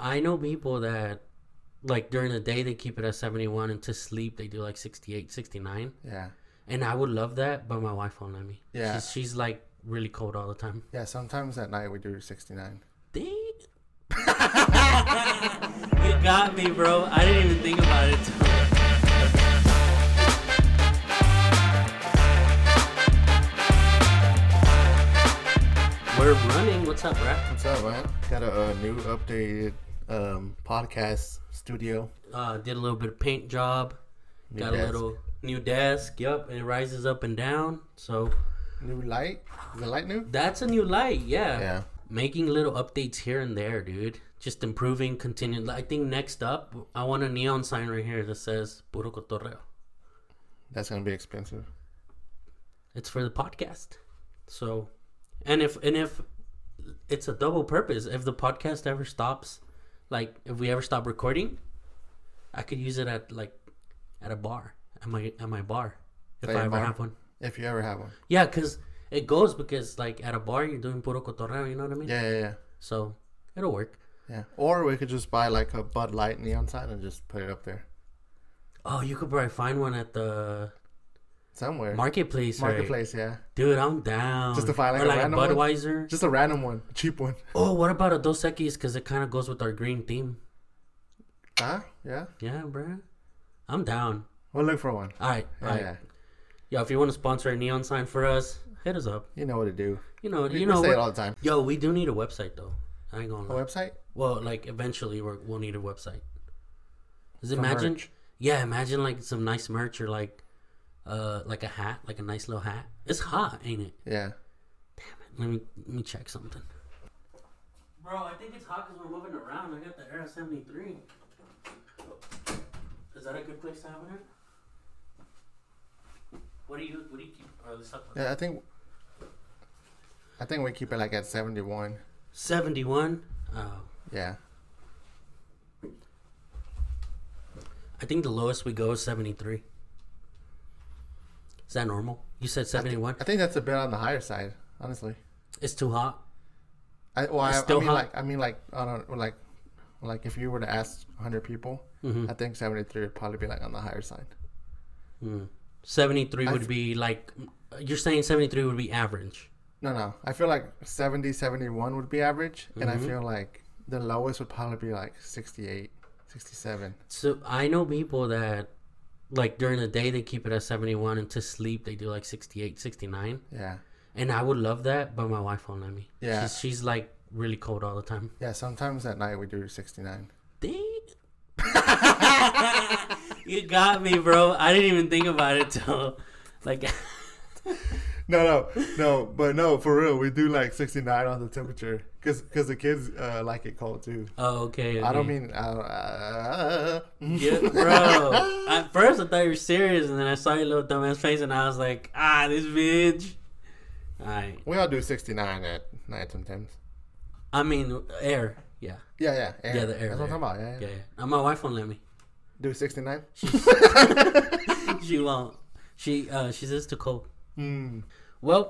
I know people that, like, during the day, they keep it at 71, and to sleep, they do, like, 68, 69. Yeah. And I would love that, but my wife won't let me. Yeah. She's like, really cold all the time. Yeah, sometimes at night, we do 69. Dang. You got me, bro. I didn't even think about it. We're running. What's up, Brad? What's up, man? Got a new updated podcast studio. Did a little bit of paint job. Got a little new desk. Yep, it rises up and down. So new light. Is the light new? That's a new light. Yeah. Yeah. Making little updates here and there, dude. Just improving, continuing. I think next up, I want a neon sign right here that says Puro Cotorreo. That's going to be expensive. It's for the podcast. So, and if it's a double purpose, if the podcast ever stops, like if we ever stop recording, I could use it at a bar, at my bar, if I ever have one. If you ever have one. Yeah, because like at a bar you're doing Puro Cotorreo, you know what I mean? Yeah. So it'll work. Yeah. Or we could just buy like a Bud Light neon sign and just put it up there. Oh, you could probably find one at the somewhere marketplace, right? Yeah. Dude, I'm down. Just to find like, or like a Budweiser. One? Just a random one, a cheap one. Oh, what about a Dos Equis? Because it kind of goes with our green theme. Huh? Yeah. Yeah, bro. I'm down. We'll look for one. All right. All right. Yeah. Yo, if you want to sponsor a neon sign for us, hit us up. You know what to do. You know. Say it all the time. Yo, we do need a website though. I ain't gonna lie. A website? Well, like eventually we'll need a website. Is it imagine? Merch. Yeah, imagine like some nice merch or like a hat, like a nice little hat. It's hot, ain't it? Yeah. Damn it. Let me check something. Bro, I think it's hot because we're moving around. I got the Era 73. Is that a good place to have it? What do you keep? Yeah, I think we keep it like at 71. 71? Oh. Yeah. I think the lowest we go is 73. Is that normal? You said 71? I think that's a bit on the higher side, honestly. It's too hot. I mean, if you were to ask 100 people, mm-hmm. I think 73 would probably be like on the higher side. Hmm. 73 would be like, you're saying 73 would be average. No. I feel like 70, 71 would be average. Mm-hmm. And I feel like the lowest would probably be like 68, 67. So I know people that like during the day, they keep it at 71 and to sleep, they do like 68, 69. Yeah. And I would love that, but my wife won't let me. Yeah. She's like really cold all the time. Yeah. Sometimes at night we do 69. Dang. You got me, bro. I didn't even think about it till like no but no, for real, we do like 69 on the temperature because the kids like it cold too. Oh, okay. I don't mean yeah, bro. At first I thought you were serious, and then I saw your little dumbass face and I was like, this bitch. Alright, we all do 69 at night sometimes. I mean air. Yeah. Air. Yeah, the air. That's what I'm talking about. Yeah. My wife won't let me do 69. She won't. She says it's too cold. Well,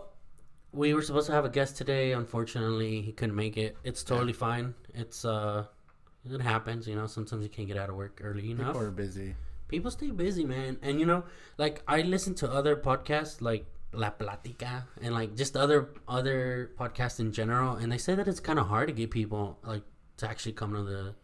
we were supposed to have a guest today. Unfortunately, he couldn't make it. It's totally fine. It's it happens. You know, sometimes you can't get out of work early enough. People are busy. People stay busy, man. And you know, like I listen to other podcasts, like La Platica, and like just other podcasts in general, and they say that it's kind of hard to get people like to actually come to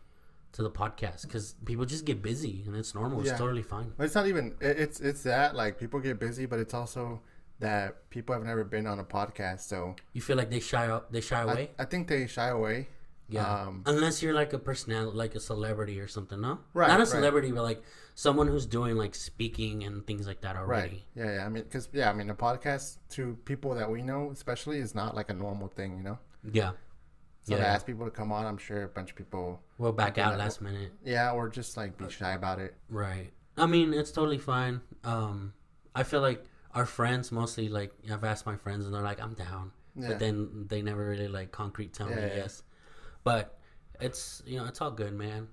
the podcast because people just get busy, and it's normal. It's totally fine. But it's not even it's that like people get busy, but it's also that people have never been on a podcast, so you feel like they shy away. I think they shy away. Yeah, unless you're like a personality, like a celebrity or something. No, right? Not a celebrity, but like someone who's doing like speaking and things like that already. Right. Yeah. I mean, because a podcast to people that we know, especially, is not like a normal thing, you know. Yeah. So to ask people to come on, I'm sure a bunch of people will back out last minute. Yeah, or just like be shy about it. Right. I mean, it's totally fine. I feel like our friends mostly like I've asked my friends and they're like, I'm down, but then they never really like concrete tell me yes. But it's all good, man.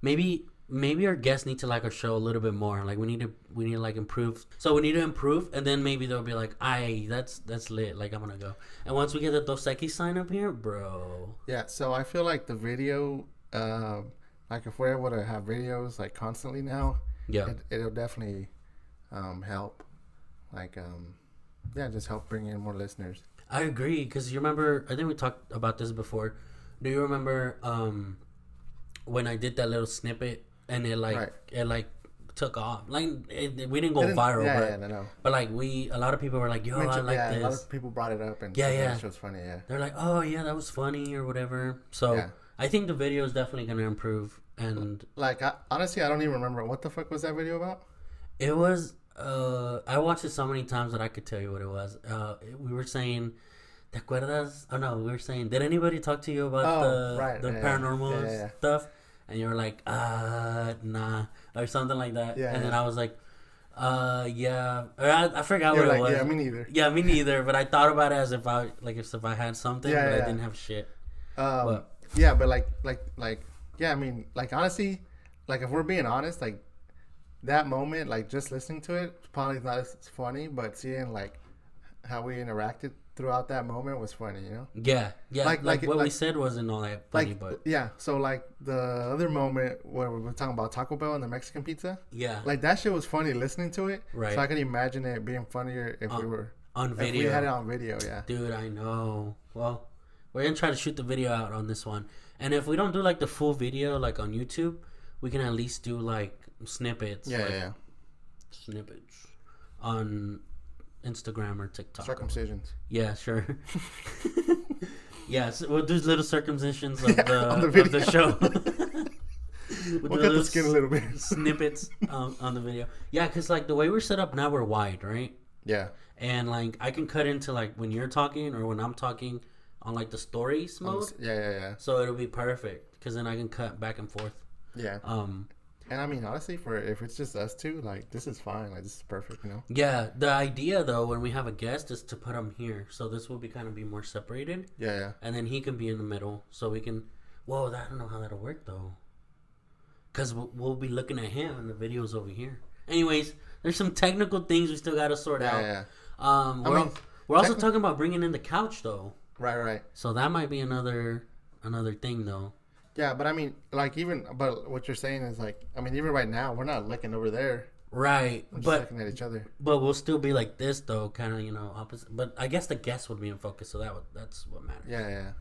Maybe maybe our guests need to like our show a little bit more. Like we need to like improve. So we need to improve, and then maybe they'll be like, "Aye, that's lit. Like I'm gonna go." And once we get the Dos Equis sign up here, bro. Yeah. So I feel like the video, like if we're able to have videos like constantly now, yeah, it'll definitely help. Like yeah, just help bring in more listeners. I agree, because you remember, I think we talked about this before. Do you remember when I did that little snippet? And it like took off. Like we didn't go viral, but like a lot of people were like, "Yo, I like this." A lot of people brought it up, and it was funny. Yeah, they're like, "Oh yeah, that was funny" or whatever. So I think the video is definitely gonna improve. And like, honestly, I don't even remember what the fuck was that video about. It was I watched it so many times that I could tell you what it was. We were saying, "¿Te acuerdas?" Oh no, we were saying, "Did anybody talk to you about the paranormal stuff?" And you were like, nah, or something like that. Yeah, and then I was like, yeah. Or I forgot what it was. Yeah, me neither. Yeah, me neither. But I thought about it as if I had something, but I didn't have shit. But honestly, like if we're being honest, like that moment, like just listening to it, probably not as funny, but seeing like how we interacted throughout that moment was funny, you know? Yeah, yeah. Like what we said wasn't all that funny, but... Yeah, so, like, the other moment where we were talking about Taco Bell and the Mexican pizza... Yeah. Like, that shit was funny listening to it. Right. So I could imagine it being funnier if we were... On video. If we had it on video, yeah. Dude, I know. Well, we're going to try to shoot the video out on this one. And if we don't do, like, the full video, like, on YouTube, we can at least do, like, snippets. Yeah, Snippets. On... Instagram or TikTok. Circumcisions. Yeah, sure. So we'll do little circumcisions of the show. We'll cut the skin a little bit. Snippets on the video. Yeah, because like the way we're set up now, we're wide, right? Yeah. And like I can cut into like when you're talking or when I'm talking on like the stories mode. Yeah. So it'll be perfect because then I can cut back and forth. Yeah. And I mean, honestly, if it's just us two, like, this is fine. Like, this is perfect, you know? Yeah. The idea, though, when we have a guest is to put him here. So this will be kind of be more separated. Yeah. And then he can be in the middle. So we can... Whoa, I don't know how that'll work, though. Because we'll be looking at him and the video's over here. Anyways, there's some technical things we still got to sort out. Yeah. We're also talking about bringing in the couch, though. Right. So that might be another thing, though. Yeah, but I mean, like, but what you're saying is, like, I mean, even right now, we're not looking over there. Right. We're just looking at each other. But we'll still be like this, though, kind of, you know, opposite. But I guess the guests would be in focus, so that's what matters. Yeah.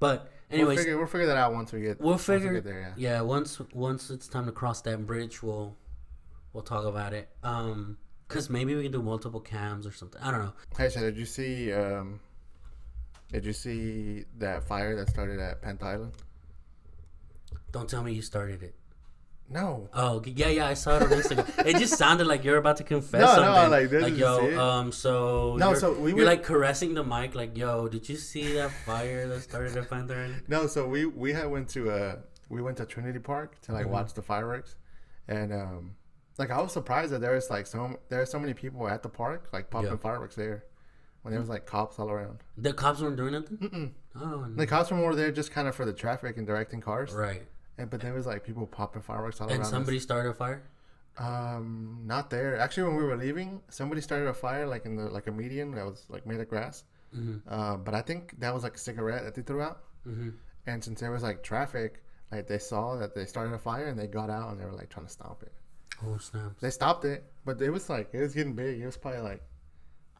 But, anyways. We'll figure that out once we get there, yeah. Yeah, once it's time to cross that bridge, we'll talk about it. Because maybe we can do multiple cams or something. I don't know. Hey, so did you see that fire that started at Panther Island? Don't tell me you started it. No. Oh, yeah, I saw it on Instagram. It just sounded like you're about to confess something. No, like, this is it. You're like caressing the mic, like, yo, did you see that fire that started at Panther Island? No, so we went to Trinity Park to, like, watch the fireworks. And, like, I was surprised that there was so many people at the park, like, popping fireworks there. When there was, like, cops all around. The cops weren't doing nothing? Mm-mm. Oh, no. The cops were more there just kind of for the traffic and directing cars. Right. But there was like people popping fireworks all around. And somebody started a fire? Not there. Actually, when we were leaving, somebody started a fire like in the a median that was like made of grass. Mm-hmm. But I think that was like a cigarette that they threw out. Mm-hmm. And since there was like traffic, like they saw that they started a fire and they got out and they were like trying to stop it. Oh snaps! They stopped it, but it was like it was getting big. It was probably like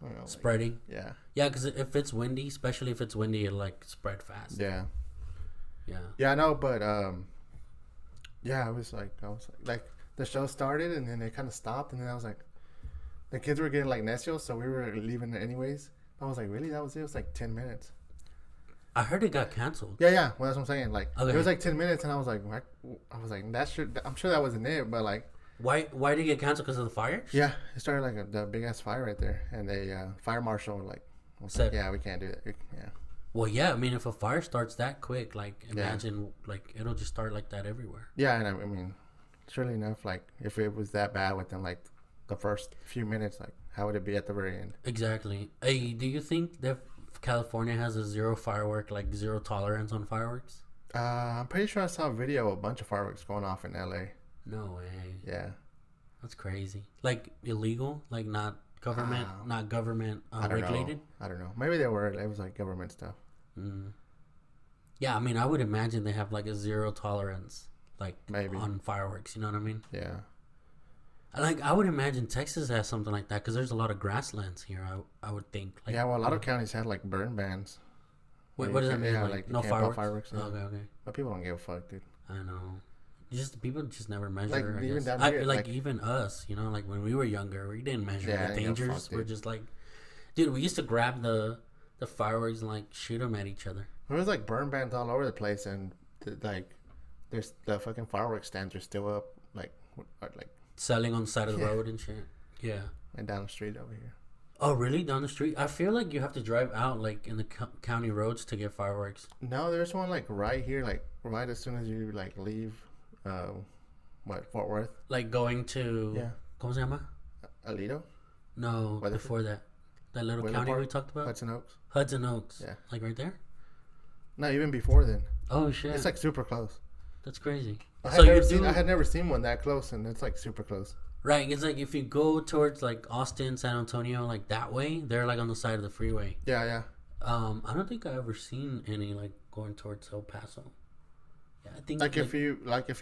I don't know, spreading. Like, yeah. Because if it's windy, especially if it's windy, it like spread fast. Yeah. Yeah, I know, but yeah, I was like the show started and then it kind of stopped and then I was like, the kids were getting like nesios, so we were leaving anyways. I was like, really? That was it? It was like 10 minutes. I heard it got canceled. Yeah. Well, that's what I'm saying. Like it was like 10 minutes, and I was like, that should. I'm sure that wasn't it, but like, why did it get canceled? Because of the fire? Yeah, it started like the big ass fire right there, and the fire marshal said, yeah, we can't do that. Yeah. Well, yeah, I mean, if a fire starts that quick, like, imagine, like, it'll just start like that everywhere. Yeah, and I mean, surely enough, like, if it was that bad within, like, the first few minutes, like, how would it be at the very end? Exactly. Hey, do you think that California has a zero tolerance on fireworks? I'm pretty sure I saw a video of a bunch of fireworks going off in L.A. No way. Yeah. That's crazy. Like illegal? Like not government regulated? I don't know. Maybe they were. It was like government stuff. Mm. Yeah, I mean, I would imagine they have like a zero tolerance, like maybe on fireworks. You know what I mean? Yeah. Like I would imagine Texas has something like that because there's a lot of grasslands here. I would think. Like, yeah, well, a lot of counties had like burn bans. Wait, what does that mean? Like no fireworks. No. Okay. But people don't give a fuck, dude. I know. Just people just never measure. Like, even that year, like even us, you know, like when we were younger, we didn't measure the dangers. We're just like, dude, we used to grab the fireworks and like shoot them at each other. There was like burn bans all over the place, and like there's the fucking fireworks stands are still up, like selling on the side of the road and shit. Yeah, and down the street over here. Oh, really? Down the street? I feel like you have to drive out, like, in the county roads to get fireworks. No, there's one, like, right here, like, right as soon as you, like, leave, Fort Worth? Like, going to... Yeah. ¿Cómo se llama? Alito? No, Weatherford? Before that. That little Weatherford? County we talked about? Hudson Oaks. Yeah. Like, right there? No, even before then. Oh, shit. It's, like, super close. That's crazy. I had never seen one that close, and it's, like, super close. Right, it's like if you go towards like Austin, San Antonio, like that way, they're like on the side of the freeway. Yeah, yeah. I don't think I ever seen any like going towards El Paso. Yeah, I think if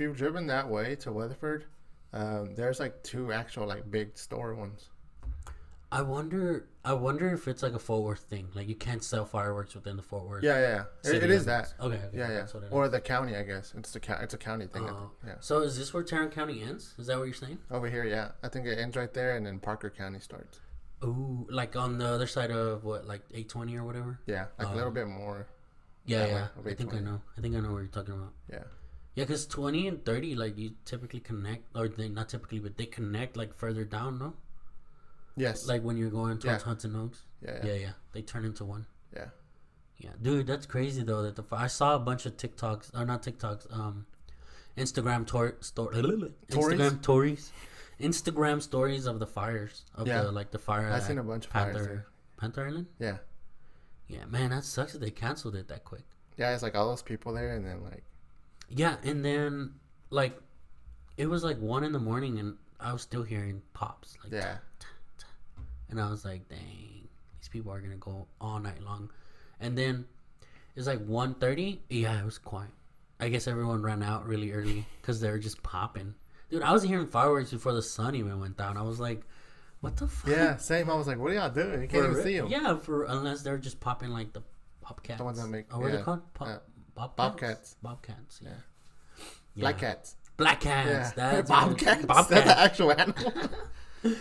you've driven that way to Weatherford, there's like two actual like big store ones. I wonder if it's like a Fort Worth thing. Like you can't sell fireworks within the Fort Worth. Yeah. It is that. Okay. Yeah. That's what it is. Or the county, I guess. It's a county thing. Yeah. So is this where Tarrant County ends? Is that what you're saying? Over here, yeah. I think it ends right there, and then Parker County starts. Ooh, like on the other side of what, like 820 or whatever? Yeah, like a little bit more. Yeah. I think I know what you're talking about. Yeah. Yeah, because 20 and 30, like you typically connect, or they not typically, but they connect like further down, no? Yes. Like when you're going towards Hudson Oaks. Yeah. They turn into one. Yeah. Yeah. Dude, that's crazy, though. That I saw a bunch of TikToks. Or not TikToks. Instagram stories of the fires. The fire. I've seen a bunch of fires there. Panther Island? Yeah. Yeah, man, that sucks that they canceled it that quick. Yeah, it's like all those people there and then like. Yeah, and then like it was like 1 in the morning and I was still hearing pops. Like, yeah. And I was like, dang, these people are going to go all night long. And then it's like 1:30. Yeah, it was quiet. I guess everyone ran out really early because they were just popping. Dude, I was hearing fireworks before the sun even went down. I was like, what the fuck? Yeah, same. I was like, what are y'all doing? You can't even see them. Yeah, unless they're just popping like the popcats. The ones that make... Oh, what are they called? Bobcats. Bobcats, yeah. Black cats. Yeah. That's bobcats. Bobcats. That's an actual animal.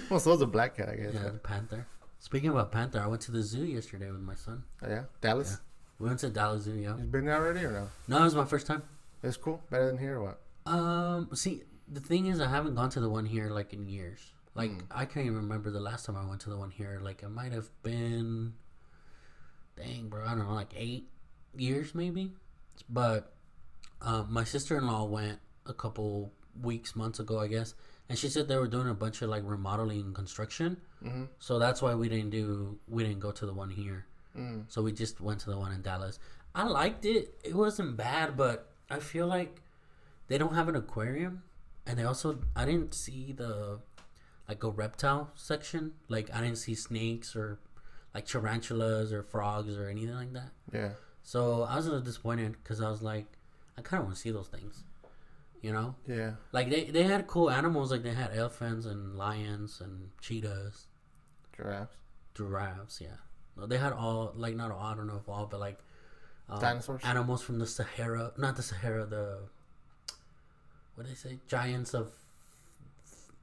Well, so was a black cat, I guess. Yeah, panther. Speaking about panther, I went to the zoo yesterday with my son. Oh, yeah? Dallas? Yeah. We went to Dallas Zoo, yeah. You've been there already or no? No, it was my first time. It's cool? Better than here or what? See, the thing is I haven't gone to the one here, like, in years. Like, I can't even remember the last time I went to the one here. Like, it might have been, dang, bro, I don't know, like 8 years maybe? But my sister-in-law went a couple months ago, I guess. And she said they were doing a bunch of like remodeling and construction, so that's why we didn't go to the one here. So we just went to the one in Dallas. I liked it; it wasn't bad, but I feel like they don't have an aquarium, and they also I didn't see the like a reptile section. Like I didn't see snakes or like tarantulas or frogs or anything like that. Yeah. So I was a little disappointed because I was like, I kind of want to see those things. You know? Yeah. Like, they had cool animals. Like, they had elephants and lions and cheetahs. Giraffes, yeah. No, they had all, like, not all, I don't know if all, but, like... dinosaurs? Animals from the Sahara. Not the Sahara, the... What do they say? Giants of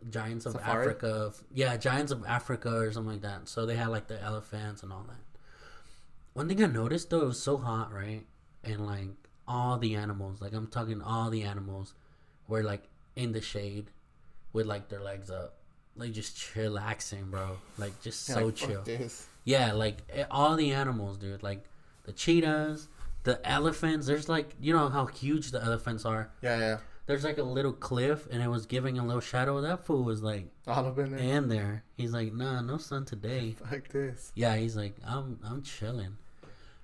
Safari? Africa. Yeah, giants of Africa or something like that. So, they had, like, the elephants and all that. One thing I noticed, though, it was so hot, right? And, like, all the animals. Like, I'm talking all the animals. Were like in the shade with like their legs up, like just chillaxing, bro. Like just so like, chill. Yeah, like all the animals, dude. Like the cheetahs, the elephants. There's like, you know how huge the elephants are. Yeah. There's like a little cliff, and it was giving a little shadow. That fool was like all up in there. He's like, nah, no sun today. Fuck this. Yeah, he's like, I'm chilling,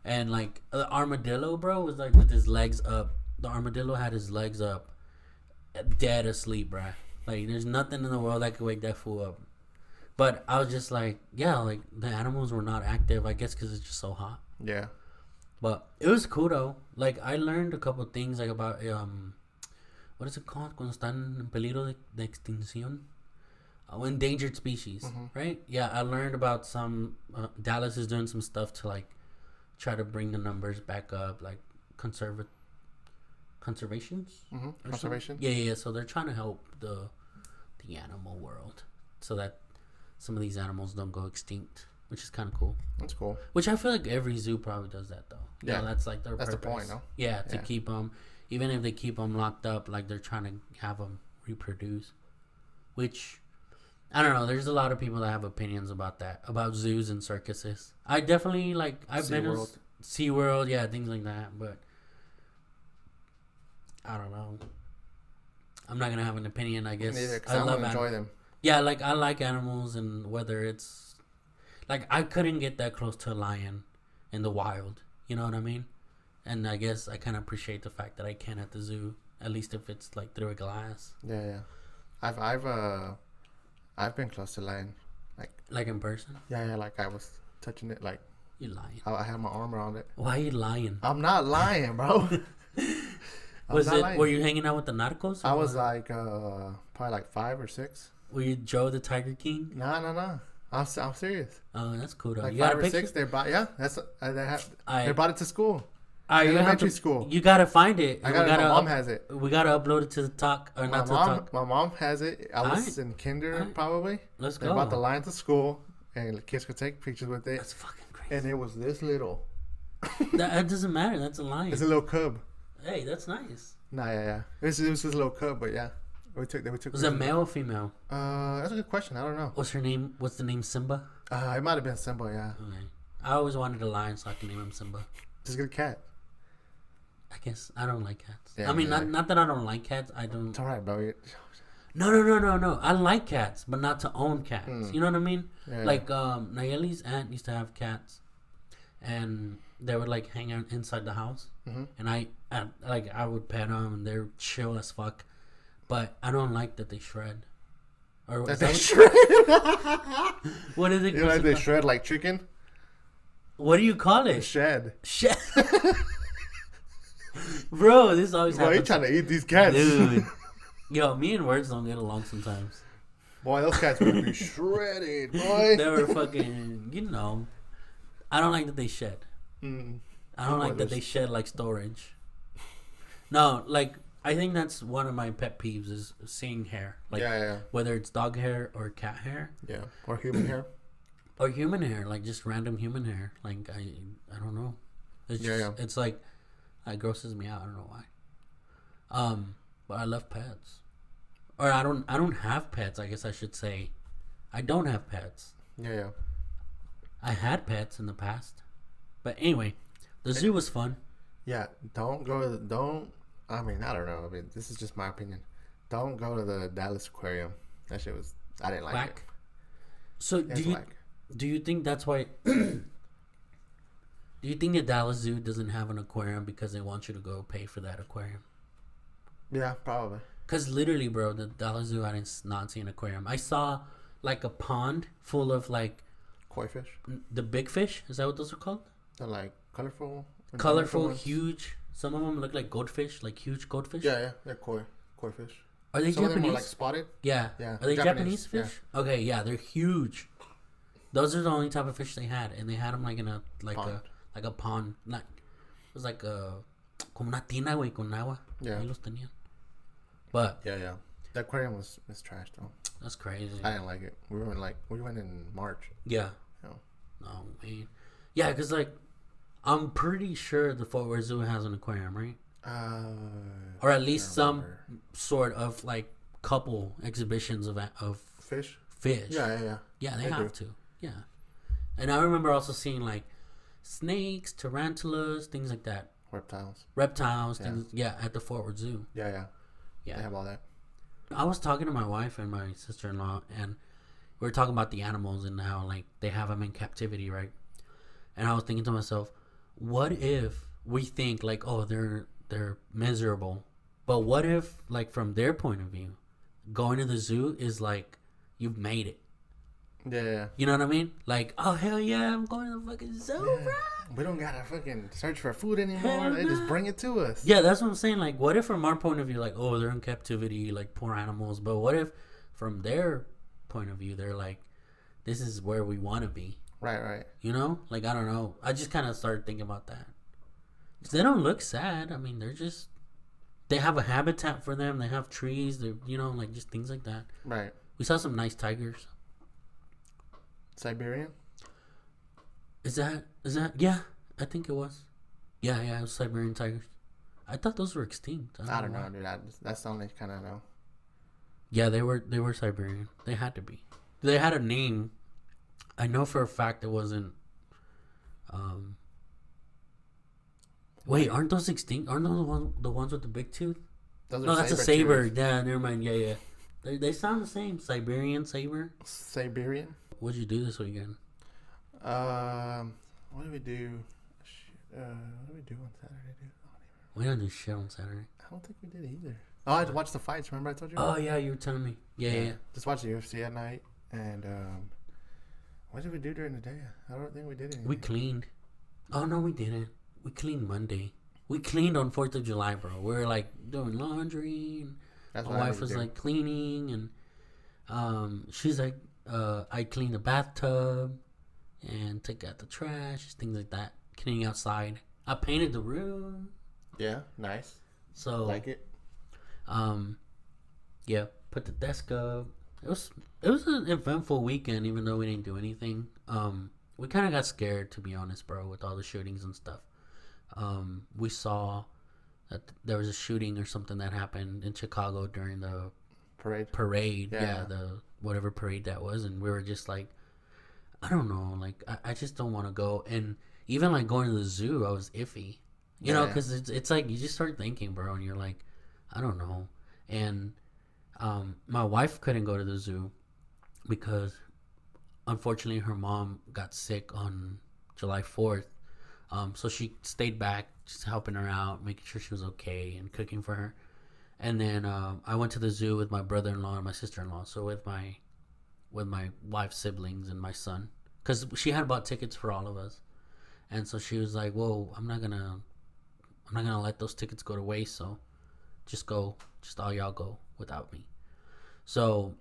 and like the armadillo, bro, was like with his legs up. The armadillo had his legs up. dead asleep, bruh. Like, there's nothing in the world that could wake that fool up. But I was just like, yeah, like, the animals were not active, I guess, because it's just so hot. Yeah. But it was cool, though. Like, I learned a couple of things, like, about, what is it called? Cuando están en peligro de extinción? Oh, endangered species, right? Yeah, I learned about some, Dallas is doing some stuff to, like, try to bring the numbers back up, like, conservation. Yeah. So they're trying to help the animal world so that some of these animals don't go extinct, which is kind of cool. That's cool. Which I feel like every zoo probably does that, though. Yeah, that's like their purpose. That's the point, no? Yeah, to keep them, even if they keep them locked up, like they're trying to have them reproduce. Which, I don't know. There's a lot of people that have opinions about that, about zoos and circuses. I definitely like. I've been to SeaWorld, yeah, things like that, but I don't know. I'm not gonna have an opinion, I guess. Neither, I love enjoy them. Yeah, like I like animals, and whether it's like I couldn't get that close to a lion in the wild. You know what I mean? And I guess I kind of appreciate the fact that I can at the zoo, at least if it's like through a glass. Yeah, yeah. I've been close to lion, like in person. Yeah, like I was touching it, like you lying. I had my arm around it. Why are you lying? I'm not lying, bro. Were you hanging out with the narcos? I was like probably like 5 or 6. Were you Joe the Tiger King? No. I'm serious. Oh, that's cool. Though. Like you 5 or 6, they bought. Yeah, that's they brought it to school. Elementary school. You gotta find it. My mom has it. We gotta upload it to the talk. My mom has it. I was in kinder probably. Let's go. They brought the lion to school, and the kids could take pictures with it. That's fucking crazy. And it was this little. That doesn't matter. That's a lion. It's a little cub. Hey, that's nice. Yeah. It was this little cub, but yeah. We took was it male or female? That's a good question. I don't know. What's the name Simba? It might have been Simba, yeah. Okay. I always wanted a lion so I can name him Simba. Just get a cat. I guess I don't like cats. Yeah, I mean, not that I don't like cats. I don't. It's all right, bro. No. I like cats, but not to own cats. You know what I mean? Yeah, like Nayeli's aunt used to have cats, and they would like hang out inside the house, and I would pet them, and they're chill as fuck. But I don't like that they shred. Or that they shred. What is it? You know, like they shred like chicken. What do you call it? Shed. Bro, this always happens. Why are you trying to eat these cats? Dude. Yo, me and words don't get along sometimes. Boy, those cats would be shredded, boy. They were fucking, you know. I don't like that they shed. I don't like that they shed like storage. No, like, I think that's one of my pet peeves is seeing hair. Like, yeah. Whether it's dog hair or cat hair. Yeah, or human hair. Or human hair, like just random human hair. Like, I don't know. It's just, it's like... It grosses me out. I don't know why. But I love pets. Or I don't have pets. I guess I should say I don't have pets. Yeah. I had pets in the past. But anyway, the zoo was fun. Yeah, I don't know. I mean, this is just my opinion. Don't go to the Dallas Aquarium. That shit was, I didn't like it. So do you think that's why do you think the Dallas Zoo doesn't have an aquarium because they want you to go pay for that aquarium? Yeah, probably. Because literally, bro, the Dallas Zoo, I did not see an aquarium. I saw, like, a pond full of, like... Koi fish? The big fish? Is that what those are called? They're, like, colorful. Colorful, huge. Some of them look like goldfish, like huge goldfish. Yeah. They're koi fish. Are they Japanese? Some of them are, like, spotted. Yeah. Are they Japanese fish? Yeah. Okay, yeah, they're huge. Those are the only type of fish they had. And they had them, like, in a... pond. Like a pond, not, it was like a, como una tina, güey, con agua. Yeah. But yeah, the aquarium was trash though. That's crazy. I didn't like it. We went in March. Yeah. Oh man. Yeah, cause like, I'm pretty sure the Fort Worth Zoo has an aquarium, right? Or at least some sort of like couple exhibitions of fish. Yeah. Yeah, they have to. Yeah. And I remember also seeing like. Snakes, tarantulas, things like that. Reptiles, things, at the Fort Worth Zoo. Yeah. They have all that. I was talking to my wife and my sister-in-law, and we were talking about the animals and how, like, they have them in captivity, right? And I was thinking to myself, what if we think, like, oh, they're miserable, But what if, like, from their point of view, going to the zoo is like, you've made it. Yeah. You know what I mean? Like, oh, hell yeah, I'm going to the fucking zoo, bro. We don't gotta fucking search for food anymore. They just bring it to us. Yeah, that's what I'm saying. Like, what if from our point of view, like, oh, they're in captivity, like, poor animals. But what if from their point of view, they're like, this is where we want to be. Right, right. You know? Like, I don't know. I just kind of started thinking about that. Because they don't look sad. I mean, they're just... They have a habitat for them. They have trees. They, you know, like, just things like that. Right. We saw some nice tigers. Siberian? Is that? Yeah, I think it was. Yeah, it was Siberian tigers. I thought those were extinct. I don't know, dude. That's the only kind I know. Yeah, they were Siberian. They had to be. They had a name. I know for a fact it wasn't. Wait, aren't those extinct? Aren't those the ones with the big tooth? No, that's a saber. Yeah, never mind. Yeah. They sound the same. Siberian saber. Siberian. What'd you do this weekend? What did we do? What did we do on Saturday, dude? We don't do shit on Saturday. I don't think we did either. Oh, I had to watch the fights. Remember I told you? Oh, yeah, you were telling me. Yeah. Just watch the UFC at night. And what did we do during the day? I don't think we did anything. We cleaned. Oh, no, we didn't. We cleaned Monday. We cleaned on 4th of July, bro. We were, like, doing laundry. And my wife was, like, cleaning. And she's like, I cleaned the bathtub. And took out the trash, things like that. Cleaning outside. I painted the room. Yeah, nice. So like it. Yeah. Put the desk up. It was an eventful weekend, even though we didn't do anything. We kind of got scared, to be honest, bro, with all the shootings and stuff. We saw that there was a shooting or something that happened in Chicago during the parade. Yeah, the whatever parade that was, and we were just like. I don't know, like, I just don't want to go. And even, like, going to the zoo, I was iffy. You know, because it's like, you just start thinking, bro, and you're like, I don't know. And my wife couldn't go to the zoo because, unfortunately, her mom got sick on July 4th. So she stayed back, just helping her out, making sure she was okay and cooking for her. And then I went to the zoo with my brother-in-law and my sister-in-law, so with my wife's siblings and my son, because she had bought tickets for all of us, and so she was like, "Whoa, I'm not gonna let those tickets go to waste. So, just all y'all go without me." So,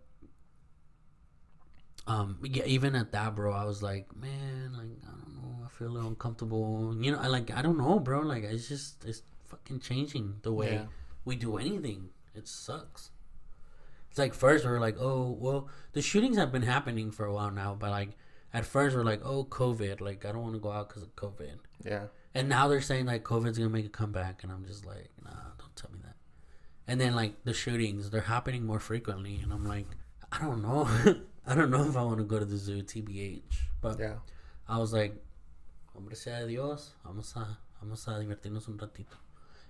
yeah, even at that, bro, I was like, "Man, like I don't know, I feel a little uncomfortable." You know, I don't know, bro. Like it's fucking changing the way we do anything. It sucks. Like first we were like, oh well, the shootings have been happening for a while now, but like at first we're like, oh, COVID, like I don't want to go out because of COVID. Yeah. And now they're saying like COVID's gonna make a comeback, and I'm just like, nah, don't tell me that. And then like the shootings, they're happening more frequently, and I'm like, I don't know. I don't know if I want to go to the zoo, TBH. But yeah, I was like, hombre sea de Dios, vamos a divertirnos un ratito.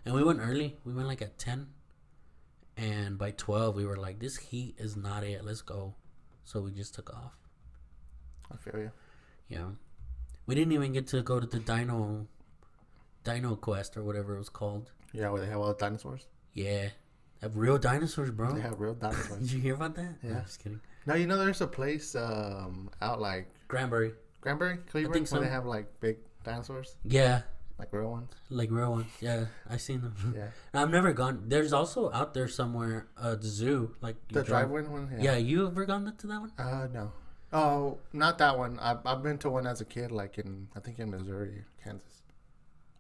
And we went early. We went like at 10. And by 12, we were like, this heat is not it. Let's go. So we just took off. I feel you. Yeah. We didn't even get to go to the Dino Quest or whatever it was called. Yeah, where they have all the dinosaurs? Yeah. They have real dinosaurs, bro. They have real dinosaurs. Did you hear about that? Yeah. No, I'm just kidding. No, you know, there's a place out like... Granbury? Cleveland? I think so. Where they have like big dinosaurs? Yeah. Like real ones. Yeah, I've seen them. Yeah. I've never gone. There's also out there somewhere the zoo. Like the driveway one? Yeah. Yeah, you ever gone to that one? No. Oh, not that one. I've been to one as a kid, like I think in Missouri, Kansas.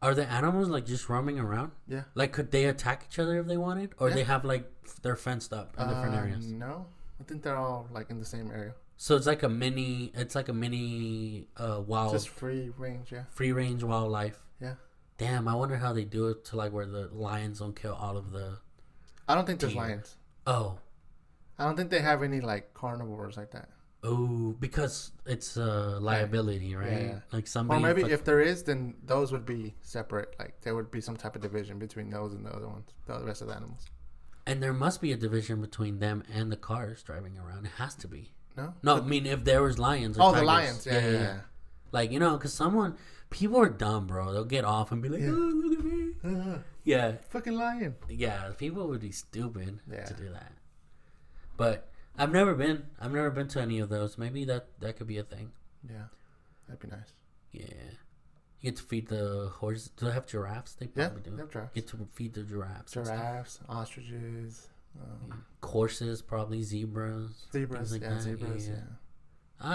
Are the animals like just roaming around? Yeah. Like could they attack each other if they wanted? Or they have like they're fenced up in different areas? No. I think they're all like in the same area. So it's like a mini wild, just free range, yeah. Free range wildlife. Yeah. Damn, I wonder how they do it to like where the lions don't kill all of the... I don't think there's lions. Oh. I don't think they have any like carnivores like that. Oh, because it's a liability, right? Yeah. Like somebody... Or maybe if there is, then those would be separate. Like there would be some type of division between those and the other ones, the rest of the animals. And there must be a division between them and the cars driving around. It has to be. No? No, I mean if there was lions or tigers. The lions. Yeah. Like, you know, because people are dumb, bro. They'll get off and be like, oh, look at me. Yeah. Fucking lying. Yeah, people would be stupid to do that. But I've never been to any of those. Maybe that could be a thing. Yeah. That'd be nice. Yeah. You get to feed the horses. Do they have giraffes? They probably do. They have giraffes. Get to feed the giraffes. Giraffes, ostriches. Horses, probably zebras. Zebras, like zebras, yeah. All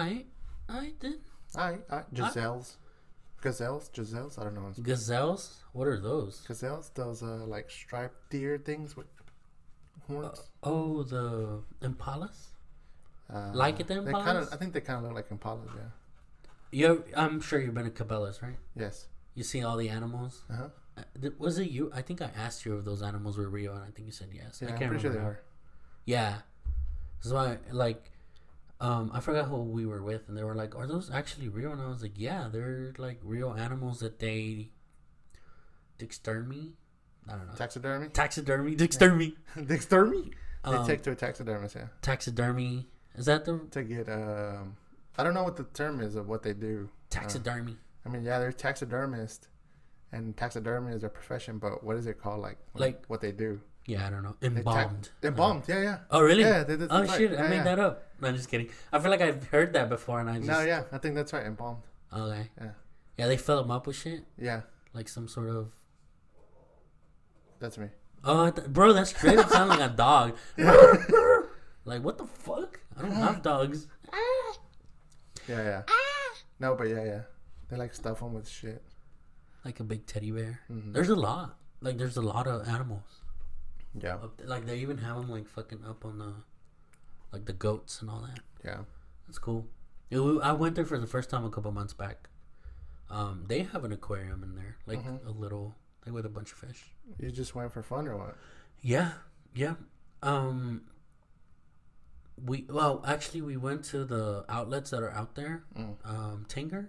right, then. All right. Gazelles. Gazelles, I don't know. Gazelles? What are those? Gazelles, those like striped deer things with horns. Oh, the impalas? Like it, the impalas? I think they kind of look like impalas, yeah. I'm sure you've been to Cabela's, right? Yes. You see all the animals? Uh-huh. Was it you? I think I asked you if those animals were real, and I think you said yes. Yeah, I can't remember. Sure they are. Yeah. So I, like, I forgot who we were with, and they were like, are those actually real? And I was like, yeah, they're, like, real animals that they dextermy? I don't know. Taxidermy? Dextermy. Yeah. Dextermy? They take to a taxidermist, yeah. Taxidermy. Is that the... To get, I don't know what the term is of what they do. Taxidermy. They're taxidermists. And taxidermy is their profession, but what is it called? Like what they do? Yeah, I don't know. Embalmed. Embalmed, yeah. Oh, really? Yeah, they did. Oh, shit, I made that up. No, I'm just kidding. I feel like I've heard that before, and I just... No, yeah, I think that's right, embalmed. Okay. Yeah. Yeah, they fill them up with shit? Yeah. Like some sort of... That's me. Oh, bro, that's straight up sounding like a dog. Like, what the fuck? I don't have dogs. Yeah. No, but yeah. They, like, stuff them with shit. Like a big teddy bear. Mm-hmm. There's a lot. Like, there's a lot of animals. Yeah. Like, they even have them, like, fucking up on the... Like, the goats and all that. Yeah. That's cool. I went there for the first time a couple months back. They have an aquarium in there. Like, a little... Like, with a bunch of fish. You just went for fun or what? Yeah. We went to the outlets that are out there. Tanger?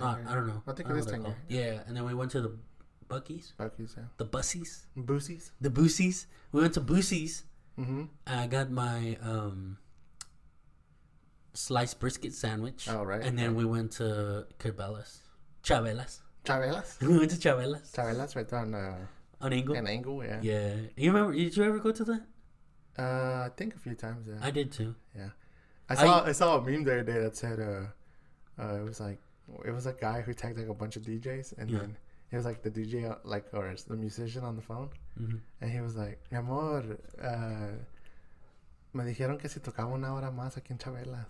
I don't know. I think it is Tanger. Yeah, and then we went to the Bucky's. Bucky's, yeah. The Bussies. Boosies. The Boosies. We went to Boosies. Mm-hmm. I got my sliced brisket sandwich. Oh, right. And then we went to Cabela's. Cabela's? We went to Cabela's. Cabela's right there on Angle. An Angle, yeah. Yeah. You remember, did you ever go to that? I think a few times, yeah. I did too. Yeah. I saw a meme the other day that said, it was a guy who tagged like a bunch of DJs, and then he was like the DJ, like, or the musician on the phone, and he was like, "Mi amor, me dijeron que si tocaba una hora más aquí en Cabela's,"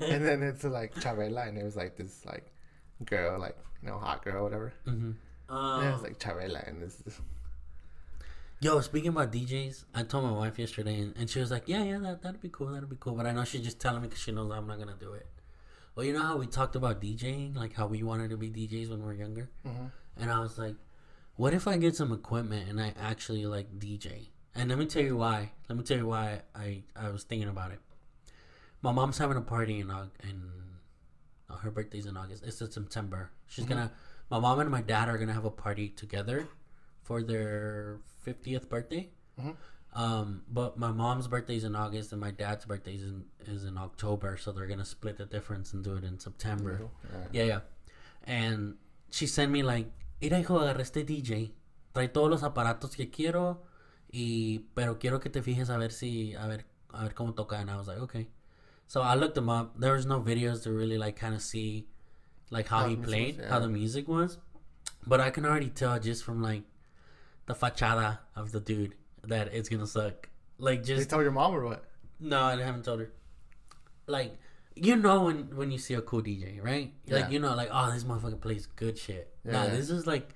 and then it's like Cabela, and it was like this like girl, like, you know, hot girl, whatever. And it was like Cabela, and this. Yo, speaking about DJs, I told my wife yesterday, and she was like, "Yeah, that'd be cool," but I know she's just telling me because she knows I'm not gonna do it. Well, you know how we talked about DJing, like how we wanted to be DJs when we were younger? Mm-hmm. And I was like, what if I get some equipment and I actually, like, DJ? And let me tell you why. I was thinking about it. My mom's having a party in her birthday's in August. It's in September. She's going to... My mom and my dad are going to have a party together for their 50th birthday. Mm-hmm. But my mom's birthday is in August and my dad's birthday is in October, so they're gonna split the difference and do it in September. Yeah. And she sent me like, "Mira, hijo, agarré este DJ. Trae todos los aparatos que quiero, pero quiero que te fijes a ver cómo toca." And I was like, okay. So I looked him up. There was no videos to really like kind of see like how he played, how the music was, but I can already tell just from like the fachada of the dude that it's gonna suck. Like, just... Did you tell your mom or what? No, I haven't told her. Like, you know when you see a cool DJ, right? Yeah. Like, you know, like, oh, this motherfucker plays good shit. Yeah, This is like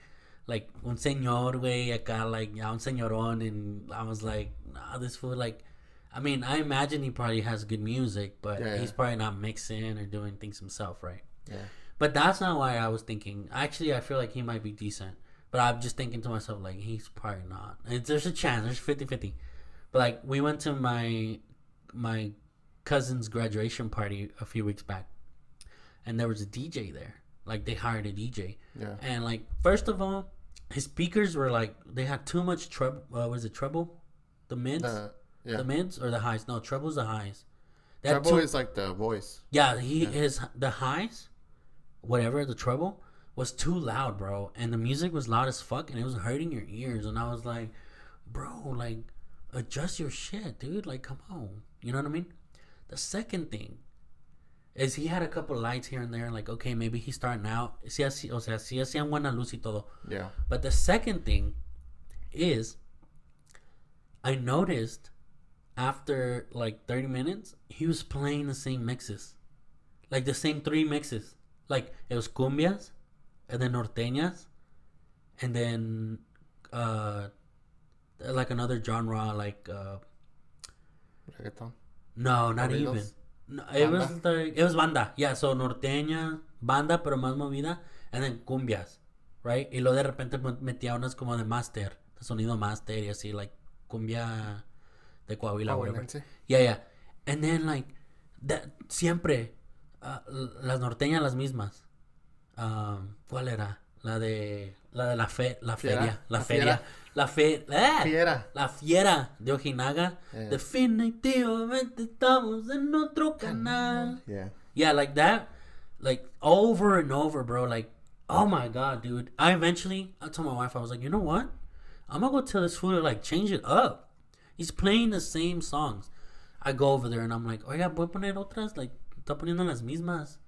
un señor, güey, acá, like, yeah, un señorón, and I was like, nah, this fool, like... I mean, I imagine he probably has good music, but he's probably not mixing or doing things himself, right? Yeah. But that's not why I was thinking. Actually, I feel like he might be decent. But I'm just thinking to myself, like, he's probably not. There's a chance. There's 50-50. But, like, we went to my cousin's graduation party a few weeks back. And there was a DJ there. Like, they hired a DJ. Yeah. And, like, first of all, his speakers were, like, they had too much treble. Was it treble? The mids? The mids or the highs? No, treble's the highs. Treble is, like, the voice. Yeah, the highs whatever, the treble was too loud, bro. And the music was loud as fuck, and it was hurting your ears. And I was like, bro, like, adjust your shit, dude. Like, come on. You know what I mean? The second thing is he had a couple lights here and there. Like, okay, maybe he's starting out. Si así, o sea, si hacían buena luz y todo. Yeah. But the second thing is I noticed after, like, 30 minutes, he was playing the same mixes. Like, the same three mixes. Like, it was cumbias, and then norteñas, and then, like, another genre, like, reggaeton? No, not Corridos. Even. No, it was like, it was banda. Yeah, so norteña, banda, pero más movida, and then cumbias, right? Y luego de repente metía unas como de master, de sonido master, y así, like, cumbia de Coahuila, whatever. Yeah. And then, like, that, siempre, las norteñas las mismas. ¿Cuál era? La Fiera de Ojinaga. Yeah. Definitivamente estamos en otro canal. Yeah, like that, like over and over, bro. Like, oh my god, dude. I told my wife, I was like, you know what? I'm gonna go tell this fool to, like, change it up. He's playing the same songs. I go over there and I'm like, oiga, voy a poner otras, like, está poniendo las mismas.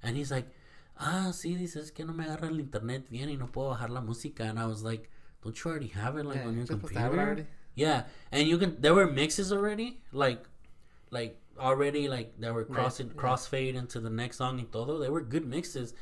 And he's like, ah, sí, dices que no me agarra el internet bien y no puedo bajar la música. And I was like, don't you already have it, like, on your computer? Yeah, and you can. There were mixes already, like they were crossfade into the next song and todo. They were good mixes,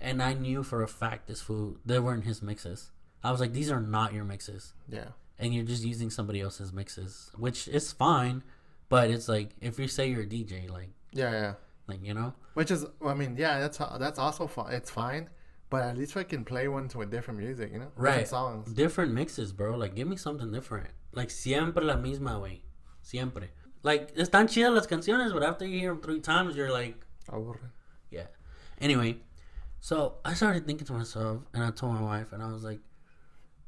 and I knew for a fact this fool, they weren't his mixes. I was like, these are not your mixes. Yeah, and you're just using somebody else's mixes, which is fine, but it's like if you say you're a DJ, like yeah. Like, you know, which is, I mean, yeah, that's also fine. It's fine, but at least I can play ones with different music, you know, right? Different songs, different mixes, bro. Like, give me something different. Like, siempre la misma, güey. Siempre. Like, están chidas las canciones, but after you hear them three times, you're like, yeah. Anyway, so I started thinking to myself, and I told my wife, and I was like,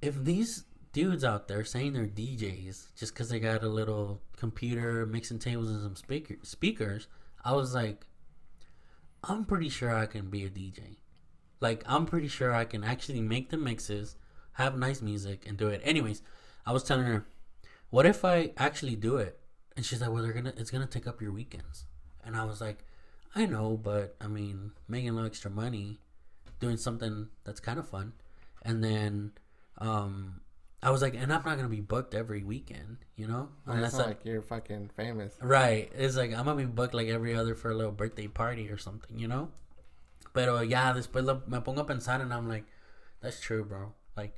if these dudes out there saying they're DJs just because they got a little computer, mixing tables, and some speakers. I was like, I'm pretty sure I can be a DJ. Like, I'm pretty sure I can actually make the mixes, have nice music, and do it. Anyways, I was telling her, what if I actually do it? And she's like, well, it's gonna take up your weekends. And I was like, I know, but I mean, making a little extra money, doing something that's kind of fun. And then, I was like, and I'm not going to be booked every weekend, you know? Unless it's not like you're fucking famous. Right. It's like, I'm going to be booked like every other for a little birthday party or something, you know? Pero ya, después me pongo a pensar and I'm like, that's true, bro. Like,